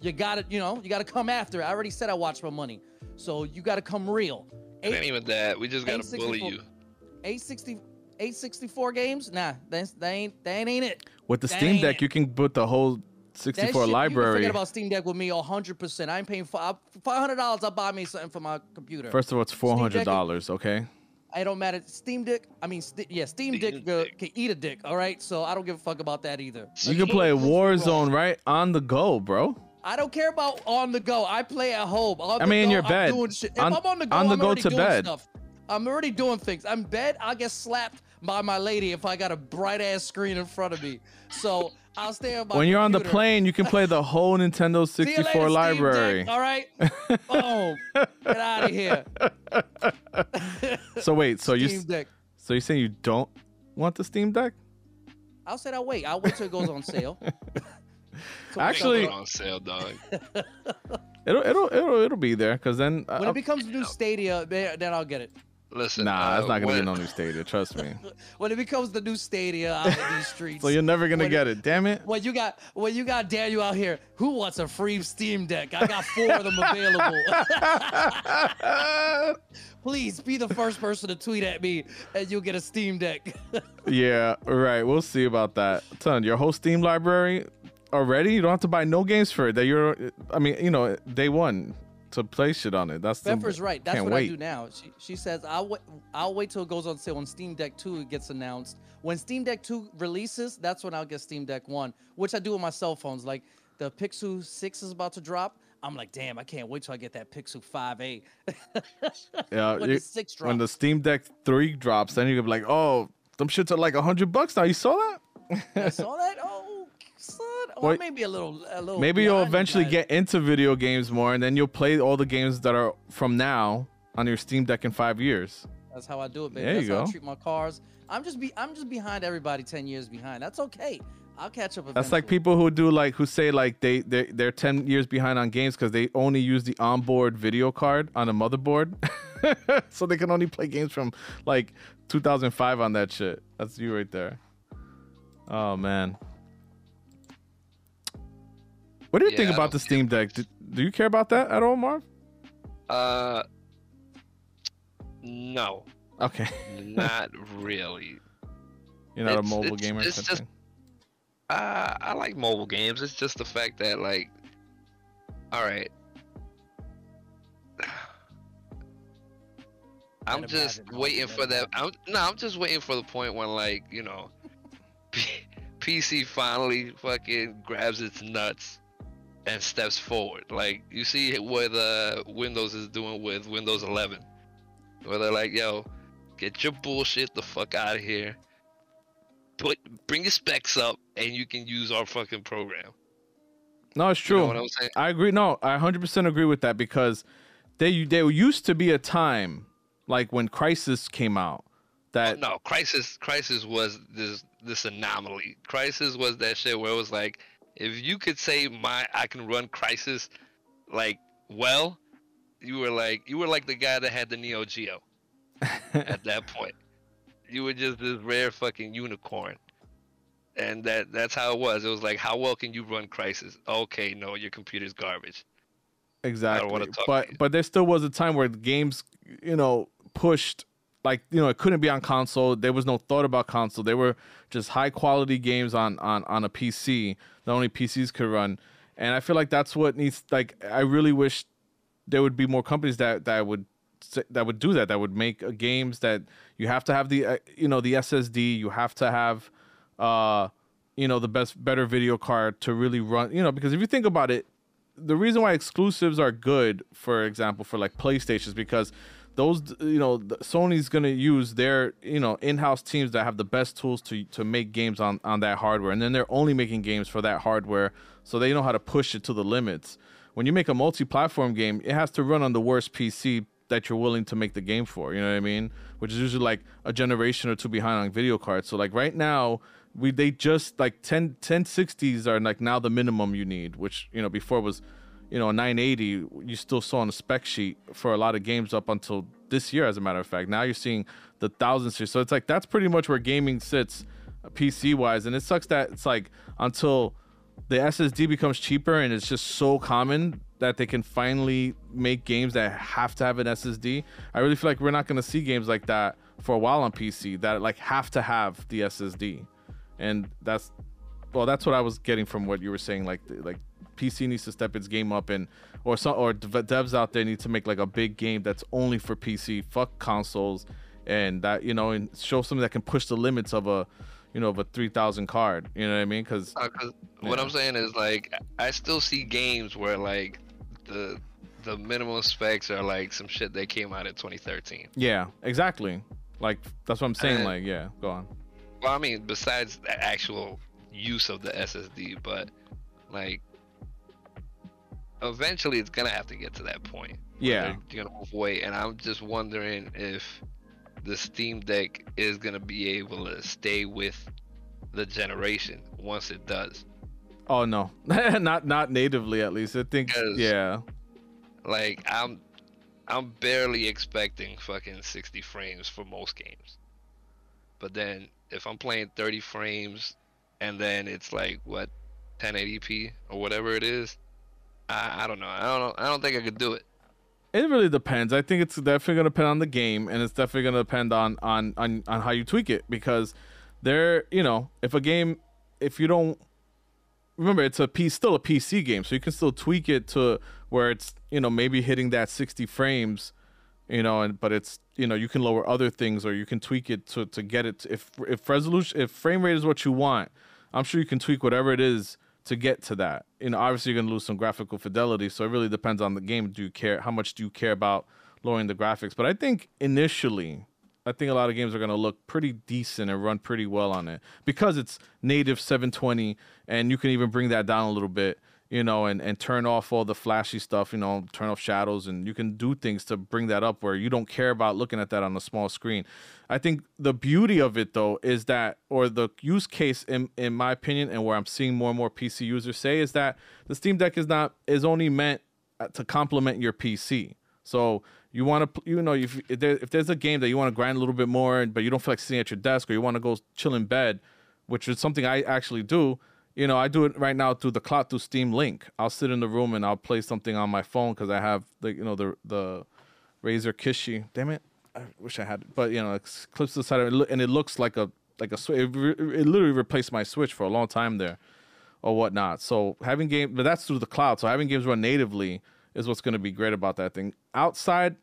you gotta, you know, you gotta come after it. I already said I watch my money, so you gotta come real. It ain't even that. We just gotta bully you. eight sixty, eight sixty-four games? Nah, that's, that ain't that ain't it. With the that Steam Deck, it. you can put the whole sixty-four shit, library. You can forget about Steam Deck with me, one hundred percent. I ain't paying five hundred dollars. I'll buy me something for my computer. First of all, it's four hundred dollars. Okay. It don't matter. Steam Dick. I mean, st yeah, Steam, Steam Dick, uh, Dick can eat a dick. All right, so I don't give a fuck about that either. You can play Warzone right on the go, bro. I don't care about on the go. I play at home. On I mean, go, in your bed. I'm doing shit. If on, I'm on the go, on the I'm go already to doing bed. stuff. I'm already doing things. I'm bed. I'll get slapped by my lady if I got a bright-ass screen in front of me. So I'll stay on my When you're computer. on the plane, you can play the whole Nintendo sixty-four later, library. Dick, all right? Oh, get out of here. So wait, so, you, so you're saying you don't want the Steam Deck? I'll say I'll wait. I'll wait till it goes on sale. So Actually, on sale, dog. it'll it'll it'll it'll be there because then when I'll, it becomes new Stadia, then I'll get it. Listen, nah, uh, it's not gonna when... be no new Stadia. Trust me. When it becomes the new Stadia out of these streets, so you're never gonna get it, it. Damn it. When you got when you got Daniel out here, who wants a free Steam Deck? I got four of them available. Please be the first person to tweet at me, and you'll get a Steam Deck. Yeah, right. We'll see about that. Ton, your whole Steam library. Already, you don't have to buy no games for it. That you're, I mean, you know, day one to play shit on it. That's Pepper's the, right. That's what wait. I do now. She she says I'll wait. I'll wait till it goes on sale when Steam Deck Two gets announced. When Steam Deck Two releases, that's when I'll get Steam Deck One, which I do with my cell phones. Like the Pixel Six is about to drop. I'm like, damn, I can't wait till I get that Pixel five A. Yeah, when the six drops. When the Steam Deck Three drops, then you're gonna be like, oh, them shits are like a hundred bucks now. You saw that? I saw that. Oh. Or well, maybe a little, a little. Maybe you'll eventually get into video games more, and then you'll play all the games that are from now on your Steam Deck in five years. That's how I do it, baby. There you That's go. how I treat my cars. I'm just be, I'm just behind everybody, ten years behind. That's okay. I'll catch up. Eventually. That's like people who do like who say like they they they're ten years behind on games because they only use the onboard video card on a motherboard, so they can only play games from like two thousand five on that shit. That's you right there. Oh man. What do you yeah, think about the Steam Deck? Do, do you care about that at all, Marv? Uh, no. Okay. Not really. You're not it's, a mobile it's, gamer? It's just, thing? Uh, I like mobile games. It's just the fact that, like, all right. I'm just waiting for that. I'm, no, I'm just waiting for the point when, like, you know, P C finally fucking grabs its nuts and steps forward. Like you see what uh, Windows is doing with Windows eleven, where they're like, yo, get your bullshit the fuck out of here, put bring your specs up, and you can use our fucking program. No, it's true. You know what I'm saying? I agree. No, I one hundred percent agree with that, because they there used to be a time, like when Crysis came out, that oh, no Crysis Crysis was this this anomaly. Crysis was that shit where it was like, if you could say my I can run Crysis like well, you were like you were like the guy that had the Neo Geo. At that point, you were just this rare fucking unicorn, and that that's how it was. It was like, how well can you run Crysis? Okay, no, your computer's garbage. Exactly. But but there still was a time where the games, you know, pushed, like, you know, it couldn't be on console. There was no thought about console. They were just high quality games on on on a P C that only P Cs could run. And I feel like that's what needs, like, I really wish there would be more companies that that would that would do that, that would make games that you have to have the uh, you know, the S S D, you have to have uh you know, the best better video card to really run, you know, because if you think about it, the reason why exclusives are good, for example, for like PlayStation, because those, you know, Sony's going to use their, you know, in-house teams that have the best tools to to make games on, on that hardware. And then they're only making games for that hardware, so they know how to push it to the limits. When you make a multi-platform game, it has to run on the worst P C that you're willing to make the game for, you know what I mean? Which is usually like a generation or two behind on video cards. So like right now, we they just like ten sixties are like now the minimum you need, which, you know, before was, you know, a nine eighty, you still saw on a spec sheet for a lot of games up until this year, as a matter of fact. Now you're seeing the thousand series. So it's like that's pretty much where gaming sits P C-wise. And it sucks that it's like until the S S D becomes cheaper and it's just so common that they can finally make games that have to have an S S D. I really feel like we're not going to see games like that for a while on P C that like have to have the S S D. And that's, well, that's what I was getting from what you were saying, like, like, P C needs to step its game up, and or some or devs out there need to make like a big game that's only for P C. Fuck consoles, and that, you know, and show something that can push the limits of a, you know, of a three thousand card. You know what I mean? Because uh, what I'm saying is like I still see games where like the the minimum specs are like some shit that came out in twenty thirteen. Yeah, exactly. Like that's what I'm saying. And, like yeah, go on. Well, I mean, besides the actual use of the S S D, but like, eventually it's gonna have to get to that point. Yeah, you're gonna move away, and I'm just wondering if the Steam Deck is gonna be able to stay with the generation once it does. Oh no, not not natively at least. I think yeah. Like I'm, I'm barely expecting fucking sixty frames for most games, but then if I'm playing thirty frames, and then it's like what, ten eighty p or whatever it is. I, I don't know. I don't know. I don't think I could do it. It really depends. I think it's definitely going to depend on the game, and it's definitely going to depend on, on, on, on how you tweak it, because there, you know, if a game, if you don't remember, it's a P, still a P C game, so you can still tweak it to where it's, you know, maybe hitting that sixty frames, you know, and, but it's, you know, you can lower other things, or you can tweak it to, to get it to, if, if resolution, if frame rate is what you want, I'm sure you can tweak whatever it is to get to that. You know, obviously you're gonna lose some graphical fidelity, so it really depends on the game. Do you care, how much do you care about lowering the graphics? But I think initially, I think a lot of games are gonna look pretty decent and run pretty well on it, because it's native seven twenty, and you can even bring that down a little bit, you know, and, and turn off all the flashy stuff, you know, turn off shadows, and you can do things to bring that up where you don't care about looking at that on a small screen. I think the beauty of it, though, is that, or the use case, in, in my opinion, and where I'm seeing more and more P C users say, is that the Steam Deck is not, is only meant to complement your P C. So you want to, you know, if, if, there, if there's a game that you want to grind a little bit more, but you don't feel like sitting at your desk, or you want to go chill in bed, which is something I actually do. You know, I do it right now through the cloud, through Steam Link. I'll sit in the room and I'll play something on my phone, because I have the, you know, the the Razer Kishi. Damn it, I wish I had it. But you know, it clips to the side of it, and it looks like a like a Switch. It, it literally replaced my Switch for a long time there, or whatnot. So having game, but that's through the cloud. So having games run natively is what's going to be great about that thing. Outside,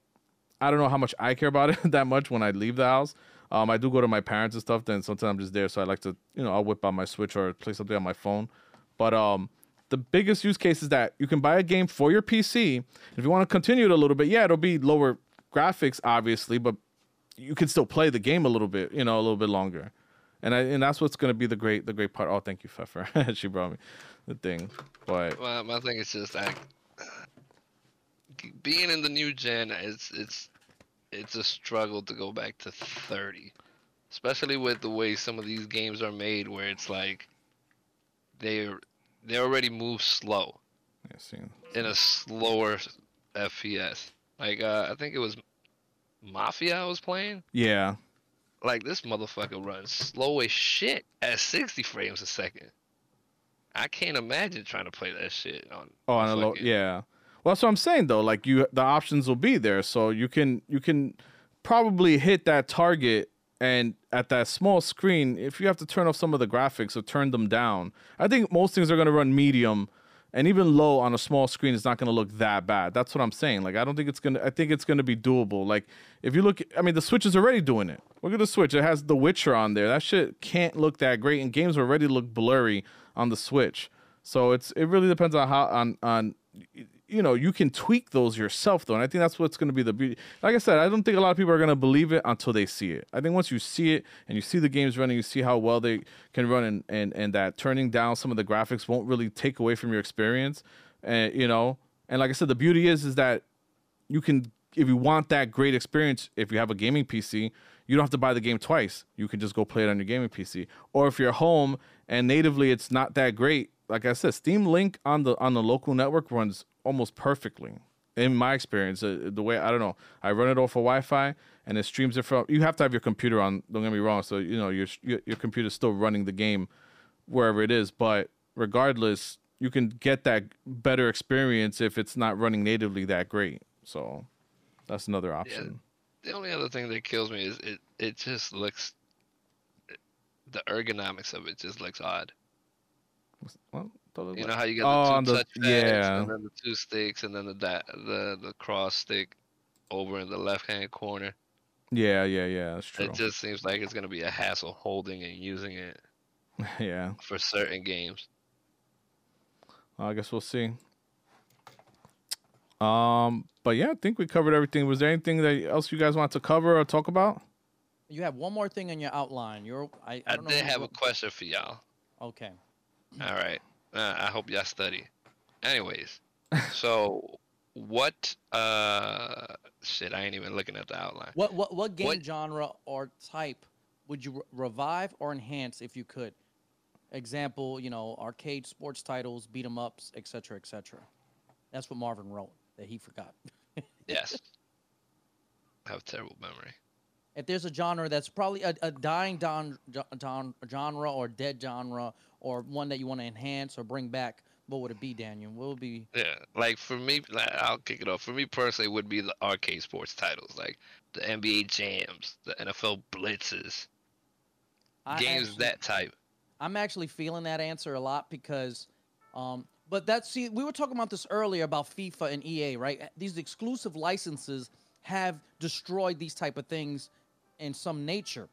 I don't know how much I care about it that much when I leave the house. Um, I do go to my parents and stuff, then sometimes I'm just there, so I like to, you know, I'll whip out my Switch or play something on my phone. But um, the biggest use case is that you can buy a game for your P C. If you want to continue it a little bit, yeah, it'll be lower graphics, obviously, but you can still play the game a little bit, you know, a little bit longer. And I, and that's what's going to be the great the great part. Oh, thank you, Pfeffer. She brought me the thing. But well, my thing is just like being in the new gen, it's it's. it's a struggle to go back to thirty, especially with the way some of these games are made, where it's like they they already move slow in a slower F P S. Like uh, I think it was Mafia I was playing. Yeah. Like this motherfucker runs slow as shit at sixty frames a second. I can't imagine trying to play that shit on. Oh, on a low, yeah. Well, that's what I'm saying though. Like you, the options will be there, so you can you can probably hit that target. And at that small screen, if you have to turn off some of the graphics or turn them down, I think most things are going to run medium, and even low on a small screen is not going to look that bad. That's what I'm saying. Like, I don't think it's going to, I think it's going to be doable. Like, if you look, I mean, the Switch is already doing it. Look at the Switch. It has The Witcher on there. That shit can't look that great, and games already look blurry on the Switch. So it's, it really depends on how, on, on, you know, you can tweak those yourself though. And I think that's what's going to be the beauty. Like I said, I don't think a lot of people are going to believe it until they see it. I think once you see it and you see the games running, you see how well they can run, and, and, and that turning down some of the graphics won't really take away from your experience. And, you know, and like I said, the beauty is, is that you can, if you want that great experience, if you have a gaming P C, you don't have to buy the game twice. You can just go play it on your gaming P C. Or if you're home and natively it's not that great, like I said, Steam Link on the on the local network runs almost perfectly, in my experience. Uh, the way, I don't know, I run it off of Wi-Fi and it streams it from. You have to have your computer on. Don't get me wrong. So you know your your, your computer's still running the game, wherever it is. But regardless, you can get that better experience if it's not running natively that great. So that's another option. Yeah, the only other thing that kills me is it. It just looks. The ergonomics of it just looks odd. Well, you know how you got the two oh, touch pads, the, yeah. and then the two sticks, and then the the the cross stick over in the left hand corner. Yeah, yeah, yeah. That's true. It just seems like it's gonna be a hassle holding and using it. Yeah. For certain games. I guess we'll see. Um, but yeah, I think we covered everything. Was there anything that else you guys want to cover or talk about? You have one more thing in your outline. You're I. I, don't I know did have a question for y'all. Okay. All right. Uh, I hope y'all study. Anyways, so what? Uh, shit, I ain't even looking at the outline. What what what game what? genre or type would you re revive or enhance if you could? Example, you know, arcade sports titles, beat 'em ups, et cetera, et cetera. That's what Marvin wrote that he forgot. Yes, I have a terrible memory. If there's a genre that's probably a, a dying don, don, genre or dead genre or one that you want to enhance or bring back, what would it be, Daniel? What would be? Yeah, like for me, like, I'll kick it off. For me personally, it would be the arcade sports titles, like the N B A Jams, the N F L Blitzes, I games actually, that type. I'm actually feeling that answer a lot because, um, but that's, see, we were talking about this earlier about FIFA and E A, right? These exclusive licenses have destroyed these type of things in some nature.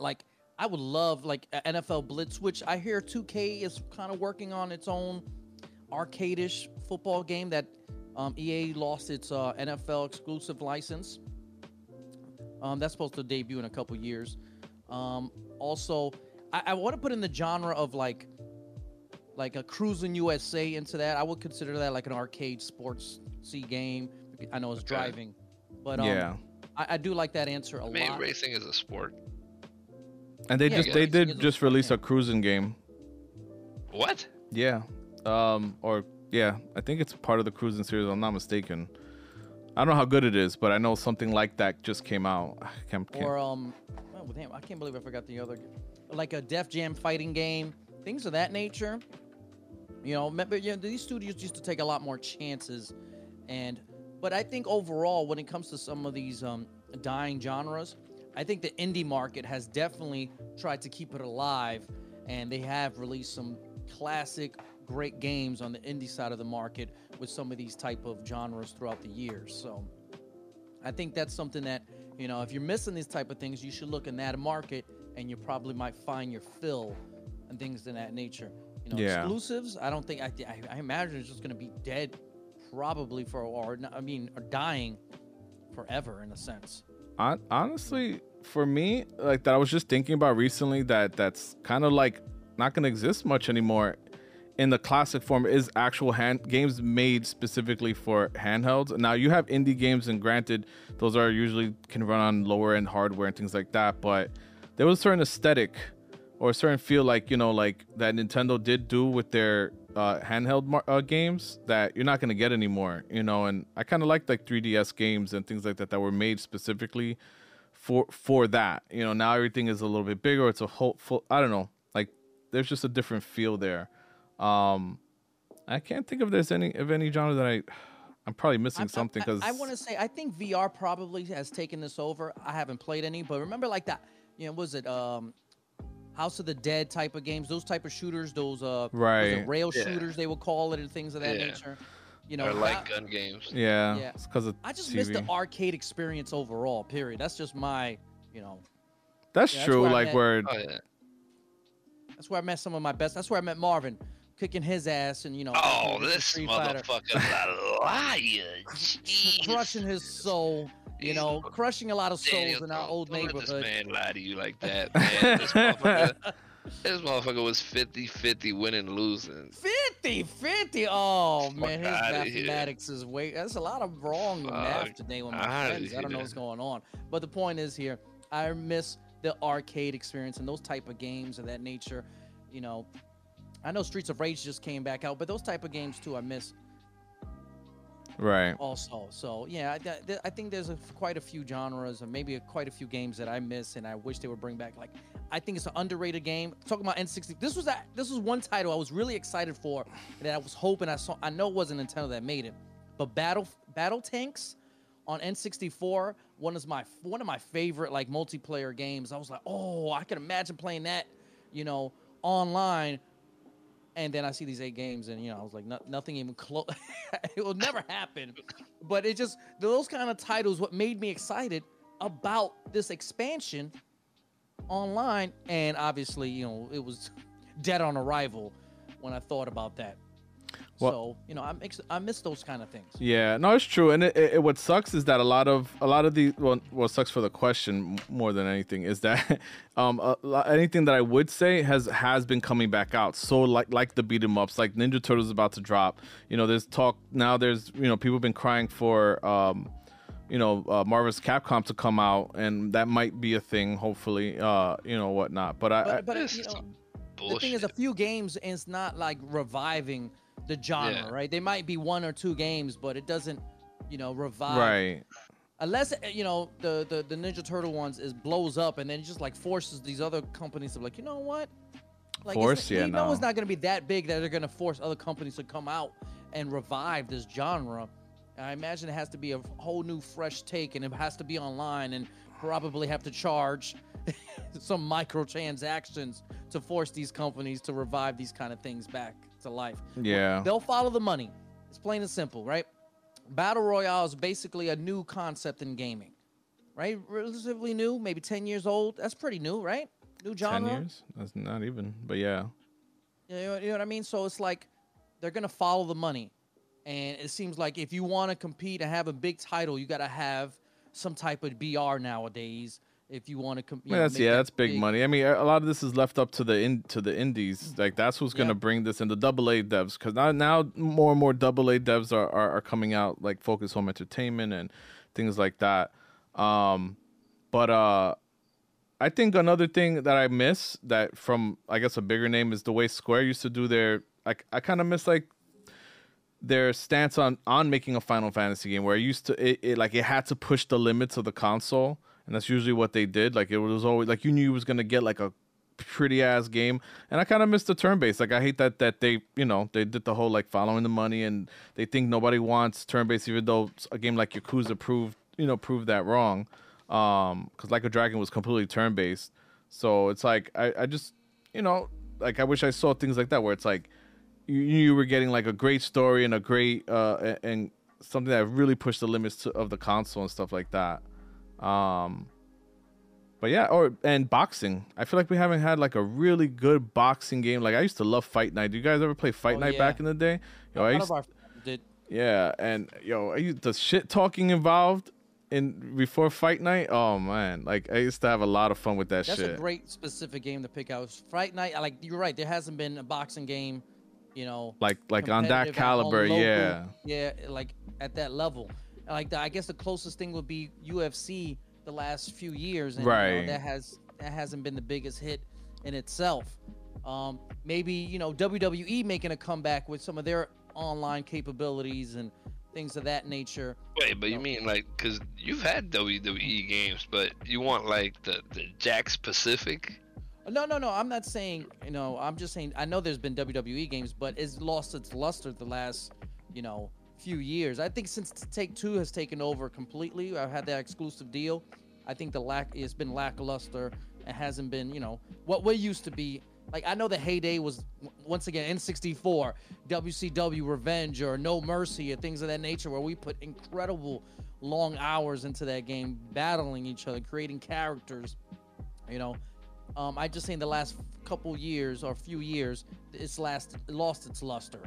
Like, I would love like N F L Blitz, which I hear two K is kind of working on its own arcade-ish football game that um, E A lost its uh, N F L exclusive license. Um, that's supposed to debut in a couple years. Um, also, I, I want to put in the genre of like like a Cruisin' U S A into that. I would consider that like an arcade sports C game. I know it's okay. driving, but um, yeah. I, I do like that answer a I mean, lot. Racing is a sport. And they yeah, just yeah, they did just release a cruising game. What? Yeah. Um or yeah, I think it's part of the cruising series, if I'm not mistaken. I don't know how good it is, but I know something like that just came out. I can't, can't. Or um oh, damn, I can't believe I forgot the other, like a Def Jam fighting game, things of that nature. You know, remember yeah, these studios used to take a lot more chances, and but I think overall when it comes to some of these um dying genres, I think the indie market has definitely tried to keep it alive, and they have released some classic great games on the indie side of the market with some of these type of genres throughout the years. So I think that's something that, you know, if you're missing these type of things, you should look in that market and you probably might find your fill and things in that nature. You know, yeah. Exclusives, I don't think, I, I imagine it's just going to be dead probably for, or I mean, or dying forever in a sense. Honestly, for me, like that I was just thinking about recently, that that's kind of like not going to exist much anymore in the classic form is actual hand games made specifically for handhelds. Now you have indie games, and granted, those are usually can run on lower end hardware and things like that. But there was a certain aesthetic or a certain feel, like, you know, like that Nintendo did do with their uh, handheld mar uh, games that you're not going to get anymore, you know. And I kind of liked like three D S games and things like that that were made specifically for for that, you know. Now everything is a little bit bigger. It's a whole full, I don't know, like there's just a different feel there. um I can't think of there's any of any genre that I I'm probably missing I'm, something because I, I want to say I think V R probably has taken this over. I haven't played any, but remember like that, you know, was it um, House of the Dead type of games, those type of shooters, those uh, right those rail yeah. shooters they would call it and things of that yeah. nature. You know, or like gun games. Yeah, yeah. It's because I just T V. Miss the arcade experience overall. Period. That's just my, you know. That's yeah, true. That's where like where. Oh, yeah. That's where I met some of my best. That's where I met Marvin, kicking his ass and you know. Oh, this motherfucker's a liar. Crushing his soul. You know, crushing a lot of souls Daniel, in our old don't neighborhood. Let this man lie to you like that, man. This motherfucker. This motherfucker was fifty fifty winning, losing. fifty fifty? Oh, man. His mathematics is way. That's a lot of wrong math today with my friends. I don't know what's going on. But the point is here, I miss the arcade experience and those type of games of that nature. You know, I know Streets of Rage just came back out, but those type of games, too, I miss. Right. Also. So, yeah, I, I think there's a, quite a few genres and maybe a, quite a few games that I miss and I wish they would bring back. Like, I think it's an underrated game. Talking about N sixty-four, this was that. This was one title I was really excited for that I was hoping I saw. I know it wasn't Nintendo that made it, but Battle Battle Tanks on N sixty-four, one is my one of my favorite like multiplayer games. I was like, oh, I can imagine playing that, you know, online. And then I see these eight games, and you know, I was like, no, nothing even close. It will never happen. But it just those kind of titles what made me excited about this expansion. Online, and obviously, you know, it was dead on arrival when I thought about that. Well, so, you know, I miss, I miss those kind of things. Yeah, no, it's true. And it, it, what sucks is that a lot of a lot of the well, what sucks for the question more than anything is that um, a, anything that I would say has has been coming back out. So like like the beat 'em ups, like Ninja Turtles about to drop. You know, there's talk now. There's you know people have been crying for. Um, you know, uh, Marvel's Capcom to come out, and that might be a thing, hopefully, uh, you know, whatnot. But, but I, but I, you know, bullshit. The thing is, a few games is not like reviving the genre, yeah. right? They might be one or two games, but it doesn't, you know, revive. Right. Unless, you know, the, the, the Ninja Turtle ones is blows up, and then it just like forces these other companies to be like, you know what? Like, Force, yeah, you know, no. It's not going to be that big that they're going to force other companies to come out and revive this genre. I imagine it has to be a whole new fresh take, and it has to be online and probably have to charge some microtransactions to force these companies to revive these kind of things back to life. Yeah. Well, they'll follow the money. It's plain and simple, right? Battle Royale is basically a new concept in gaming, right? Relatively new, maybe ten years old. That's pretty new, right? New genre. ten years? That's not even, but yeah. You know, you know what I mean? So it's like they're going to follow the money. And it seems like if you want to compete and have a big title, you got to have some type of B R nowadays. If you want to compete, yeah, that's, yeah, that that's big, big money. I mean, a lot of this is left up to the in, to the indies. Like that's who's yeah. going to bring this and the double A devs, because now now more and more double A devs are, are are coming out, like Focus Home Entertainment and things like that. Um, but uh, I think another thing that I miss that from I guess a bigger name is the way Square used to do their. I I kind of miss like. Their stance on on making a Final Fantasy game, where it used to it, it like it had to push the limits of the console, and that's usually what they did. Like it was always like you knew you was gonna get like a pretty ass game, and I kind of miss the turn based. Like I hate that that they you know they did the whole like following the money, and they think nobody wants turn based, even though a game like Yakuza proved you know proved that wrong, um, because Like a Dragon was completely turn based. So it's like I I just you know like I wish I saw things like that where it's like. You, you were getting like a great story and a great uh and something that really pushed the limits to, of the console and stuff like that, um but yeah or and boxing. I feel like we haven't had like a really good boxing game. Like I used to love Fight Night. Do you guys ever play Fight oh, Night yeah. back in the day? Yo, I used, did. Yeah, and yo, I used, the shit talking involved in before Fight Night, oh man, like I used to have a lot of fun with that. That's shit. That's a great specific game to pick out. Fight Night, like you're right, there hasn't been a boxing game. You know, like like on that caliber, on local, yeah, yeah, like at that level. Like the, I guess the closest thing would be U F C the last few years, and right? You know, that has that hasn't been the biggest hit in itself. Um, maybe you know W W E making a comeback with some of their online capabilities and things of that nature. Wait, but you, know, you mean like because you've had W W E games, but you want like the the Jax Pacific. No, no, no. I'm not saying, you know, I'm just saying, I know there's been W W E games, but it's lost its luster the last, you know, few years. I think since Take-Two has taken over completely, I've had that exclusive deal, I think the lack it's been lackluster. It hasn't been, you know, what we used to be. Like, I know the heyday was, once again, N sixty-four, W C W Revenge, or No Mercy, or things of that nature, where we put incredible long hours into that game, battling each other, creating characters, you know. Um, I just say in the last couple years, or few years, it's last, it lost its luster.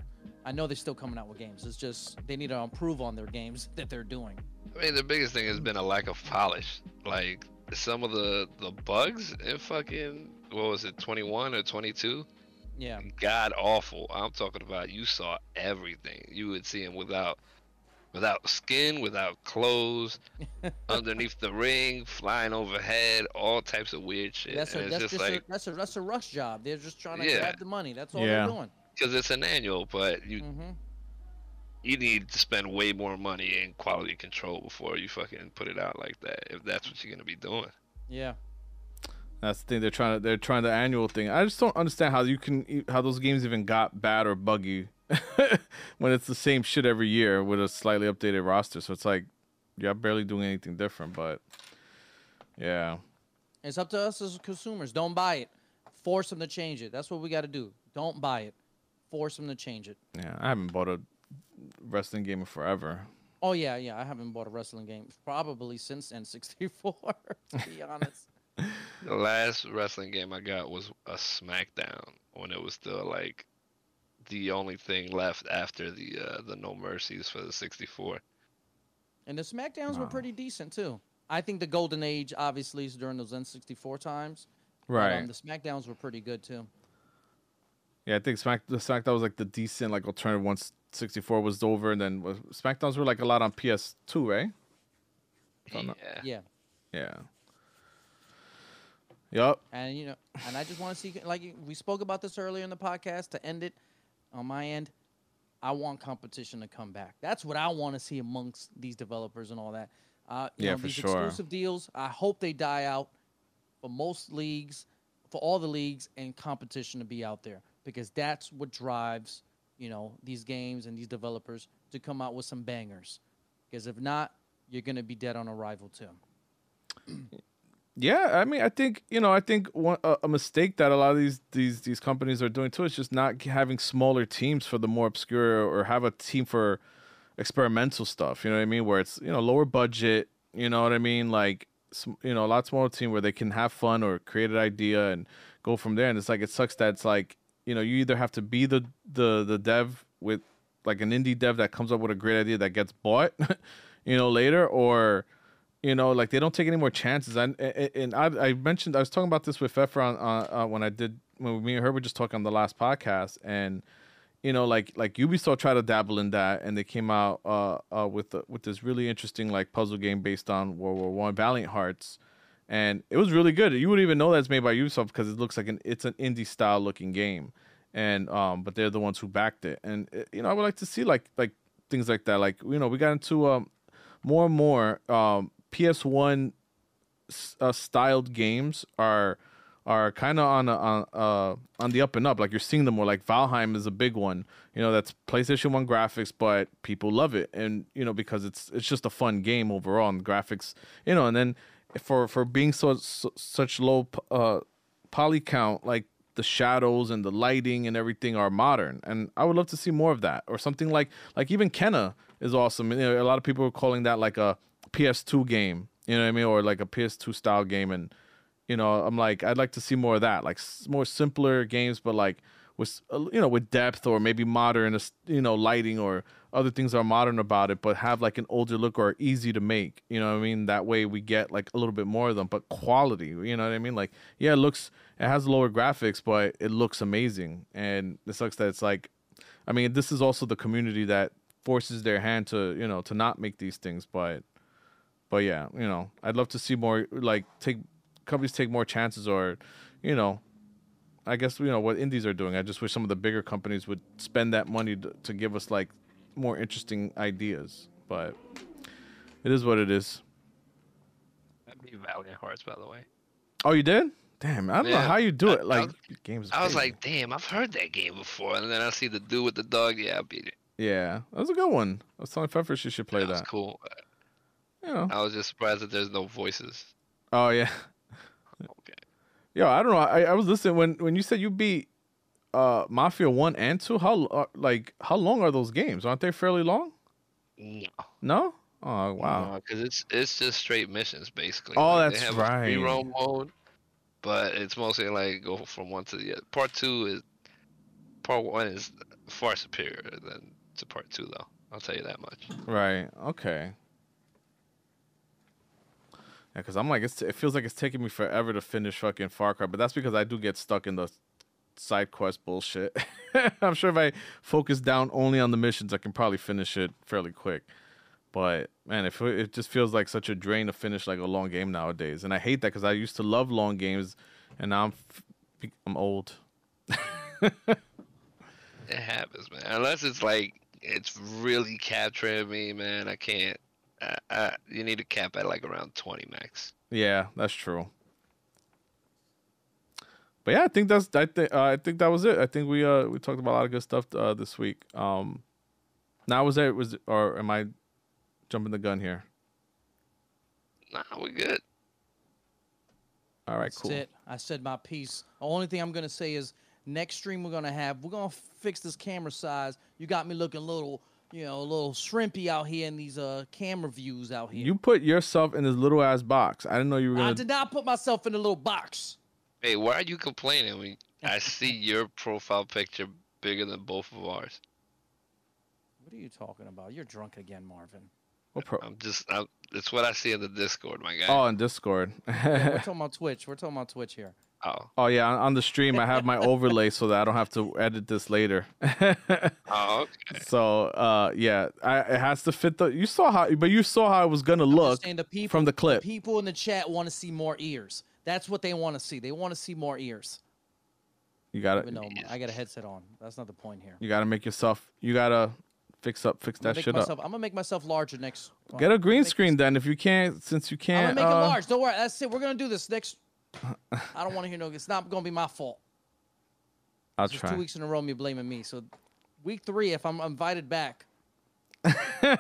I know they're still coming out with games. It's just they need to improve on their games that they're doing. I mean, the biggest thing has been a lack of polish. Like, some of the, the bugs in fucking... what was it, twenty-one or twenty-two? Yeah, god awful. I'm talking about, you saw everything. You would see him without without skin, without clothes, underneath the ring, flying overhead, all types of weird shit. That's a, and it's that's just, just like, a, that's a that's a rush job. They're just trying to yeah. grab the money. That's all yeah. they're doing, because it's an annual. But you mm-hmm. you need to spend way more money in quality control before you fucking put it out like that, if that's what you're gonna be doing. Yeah. That's the thing, they're trying to they're trying the annual thing. I just don't understand how you can how those games even got bad or buggy when it's the same shit every year with a slightly updated roster. So it's like, you're barely doing anything different. But yeah, it's up to us as consumers. Don't buy it. Force them to change it. That's what we got to do. Don't buy it. Force them to change it. Yeah, I haven't bought a wrestling game in forever. Oh yeah, yeah, I haven't bought a wrestling game probably since N sixty-four. To be honest. The last wrestling game I got was a SmackDown, when it was still like the only thing left after the uh, the No Mercies for the sixty-four. And the SmackDowns wow. were pretty decent too. I think the golden age obviously is during those N sixty-four times. Right. But, um, the SmackDowns were pretty good too. Yeah, I think Smack the SmackDown was like the decent like alternative once sixty-four was over, and then was, SmackDowns were like a lot on P S two, right? Yeah. Not... yeah. Yeah. Yep. And, you know, and I just want to see, like, we spoke about this earlier in the podcast, to end it on my end. I want competition to come back. That's what I want to see amongst these developers and all that. Uh, you yeah, know, for these sure. exclusive deals, I hope they die out for most leagues, for all the leagues, and competition to be out there, because that's what drives, you know, these games and these developers to come out with some bangers. Because if not, you're going to be dead on arrival, too. Yeah, I mean, I think, you know, I think one, a, a mistake that a lot of these, these these companies are doing too is just not having smaller teams for the more obscure, or have a team for experimental stuff, you know what I mean? Where it's, you know, lower budget, you know what I mean? Like, you know, a lot smaller team where they can have fun or create an idea and go from there. And it's like, it sucks that it's like, you know, you either have to be the, the, the dev with, like, an indie dev that comes up with a great idea that gets bought, you know, later, or... you know, like, they don't take any more chances. And and I, I mentioned, I was talking about this with Efra uh, uh, when I did, when me and her were just talking on the last podcast. And, you know, like like Ubisoft tried to dabble in that, and they came out uh, uh, with uh, with this really interesting, like, puzzle game based on World War One, Valiant Hearts, and it was really good. You wouldn't even know that's made by Ubisoft, because it looks like an it's an indie style looking game, and um, but they're the ones who backed it. And you know, I would like to see like like things like that. Like, you know, we got into um, more and more. Um, P S one uh, styled games are are kind of on a, on uh on the up and up. Like, you're seeing them more. Like, Valheim is a big one, you know, that's PlayStation one graphics, but people love it, and you know, because it's it's just a fun game overall, and the graphics, you know. And then for for being so, so such low uh poly count, like, the shadows and the lighting and everything are modern, and I would love to see more of that. Or something like like even Kenna is awesome. You know, a lot of people are calling that like a P S two game, you know what I mean, or like a P S two style game. And you know, I'm like, I'd like to see more of that, like more simpler games, but like with, you know, with depth, or maybe modern, you know, lighting or other things are modern about it, but have like an older look, or easy to make, you know what I mean? That way we get like a little bit more of them, but quality, you know what I mean? Like, yeah, it looks, it has lower graphics, but it looks amazing. And it sucks that it's like, I mean, this is also the community that forces their hand to, you know, to not make these things. But But yeah, you know, I'd love to see more, like, take companies take more chances, or, you know, I guess, you know, what indies are doing. I just wish some of the bigger companies would spend that money to, to give us like more interesting ideas. But it is what it is. I beat Valiant Hearts, by the way. Oh, you did? Damn, I don't yeah. know how you do it. Like, I, I was, games. I was like, damn, I've heard that game before, and then I see the dude with the dog. Yeah, I beat it. Yeah, that was a good one. I was telling Pfeffer she should play yeah, that. That's cool. You know. I was just surprised that there's no voices. Oh yeah. Okay. Yo, I don't know. I, I was listening when when you said you beat uh, Mafia one and two. How uh, like how long are those games? Aren't they fairly long? No. No? Oh wow. Because no, it's it's just straight missions basically. Oh, like, that's they have right. a reroll mode, but it's mostly like go from one to the other. Part two is part one is far superior than to part two though. I'll tell you that much. Right. Okay. Yeah, cause I'm like, it's, it feels like it's taking me forever to finish fucking Far Cry, but that's because I do get stuck in the side quest bullshit. I'm sure if I focus down only on the missions, I can probably finish it fairly quick. But man, if it, it just feels like such a drain to finish like a long game nowadays, and I hate that because I used to love long games, and now I'm f- I'm old. It happens, man. Unless it's like it's really capturing me, man. I can't. Uh, uh, you need to cap at like around twenty max. Yeah, that's true. But yeah, I think that's I think uh, I think that was it. I think we uh we talked about a lot of good stuff uh, this week. Um, now was there was or am I jumping the gun here? Nah, we good. All right, cool. That's it. I said my piece. The only thing I'm gonna say is next stream we're gonna have we're gonna fix this camera size. You got me looking little. You know, a little shrimpy out here in these uh camera views out here. You put yourself in this little ass box. I didn't know you were gonna... I did not put myself in a little box. Hey, why are you complaining when I see your profile picture bigger than both of ours? What are you talking about? You're drunk again, Marvin. What pro- I'm just... I'm, it's what I see in the Discord, my guy. Oh, in Discord. Yeah, we're talking about Twitch. We're talking about Twitch here. Oh. Oh, yeah. On the stream, I have my overlay so that I don't have to edit this later. Oh, okay. So, uh, yeah, I, it has to fit the. You saw how, but you saw how it was gonna look the people, from the clip. The people in the chat want to see more ears. That's what they want to see. They want to see more ears. You got it. No, I got a headset on. That's not the point here. You got to make yourself. You gotta fix up, fix that shit myself, up. I'm gonna make myself larger next. Well, Get a green screen this, then if you can't, since you can't. I'm gonna make uh, it large. Don't worry. That's it. We're gonna do this next. I don't want to hear no. It's not gonna be my fault. I'll it's try. Two weeks in a row, you're blaming me. So, week three, if I'm invited back. uh,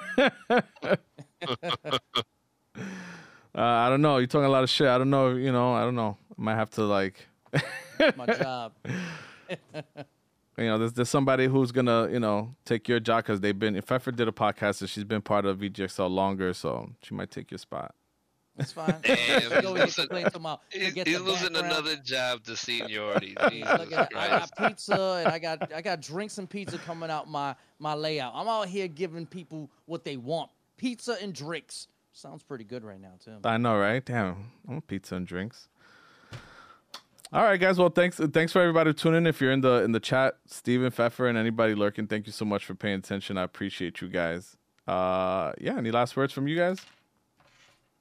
I don't know. You're talking a lot of shit. I don't know. You know. I don't know. I might have to like. My job. You know, there's there's somebody who's gonna you know take your job because they've been. If Pfeffer did a podcast, and she's been part of V G X L longer, so she might take your spot. It's fine. Damn, go he's losing, he's, he's losing another job to seniority. Jesus at, I got pizza and I got I got drinks and pizza coming out my my layout. I'm out here giving people what they want: pizza and drinks. Sounds pretty good right now, too. I know, right? Damn, I want pizza and drinks. All right, guys. Well, thanks thanks for everybody tuning in. If you're in the in the chat, Steven, Pfeffer, and anybody lurking, thank you so much for paying attention. I appreciate you guys. Uh, yeah. Any last words from you guys?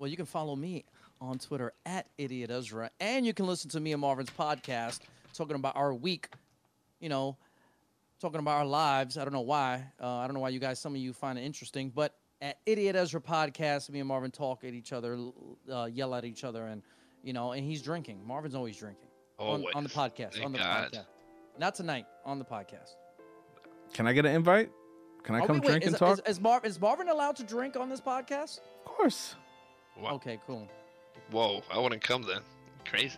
Well, you can follow me on Twitter at Idiot Ezra, and you can listen to me and Marvin's podcast talking about our week, you know, talking about our lives. I don't know why. Uh, I don't know why you guys, some of you find it interesting, but at Idiot Ezra podcast, me and Marvin talk at each other, uh, yell at each other, and, you know, and he's drinking. Marvin's always drinking on, on the podcast. Thank on the God. podcast. Not tonight, on the podcast. Can I get an invite? Can I oh, come wait, wait. drink is, and talk? Is, is, Marv, is Marvin allowed to drink on this podcast? Of course. Wow. Okay, cool. Whoa, I wouldn't come then. Crazy.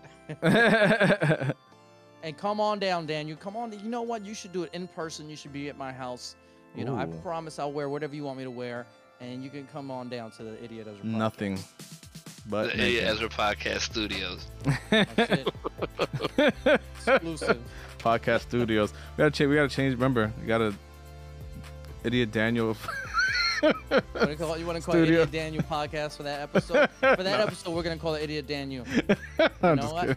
And come on down, Dan. You come on. You know what? You should do it in person. You should be at my house. You Ooh. know, I promise I'll wear whatever you want me to wear, and you can come on down to the Idiot Ezra Podcast. Nothing but the Idiot Ezra Podcast Studios. That's it. Exclusive. Podcast Studios. We gotta change. We gotta change. Remember, we gotta Idiot Daniel. You want to call, you want to call it Idiot Daniel podcast for that episode? For that no. episode, we're going to call it Idiot Daniel. I'm you know what?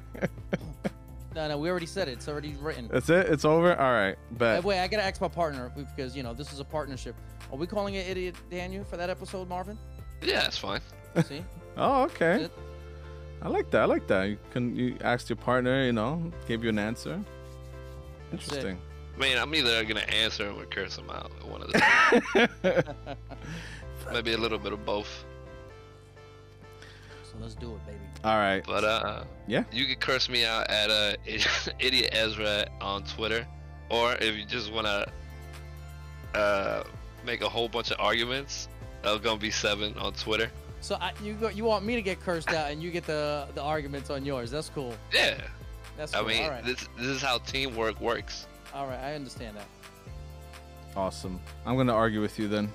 No, no, we already said it. It's already written. That's it? It's over? All right. But wait, I got to ask my partner because, you know, this is a partnership. Are we calling it Idiot Daniel for that episode, Marvin? Yeah, that's fine. See? Oh, okay. I like that. I like that. You can you asked your partner, you know, gave you an answer. Interesting. Man, I'm either going to answer or curse him out. One of the Maybe a little bit of both. So let's do it, baby. All right. But, uh, yeah. You can curse me out at uh, Idiot Ezra on Twitter. Or if you just want to uh, make a whole bunch of arguments. That's gonna be seven on Twitter. So I, you go, you want me to get cursed out, and you get the the arguments on yours. That's cool. Yeah. That's cool. I mean, all right. this this is how teamwork works. All right, I understand that. Awesome. I'm gonna argue with you then.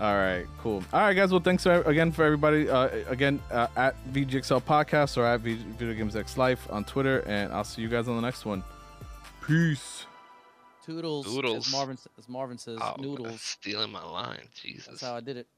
All right, cool. All right, guys. Well, thanks for, again for everybody. Uh, again, uh, at V G X L Podcast or at Video Games X Life on Twitter, and I'll see you guys on the next one. Peace. Toodles. Toodles. As Marvin, as Marvin says, oh, noodles. I'm stealing my line, Jesus. That's how I did it.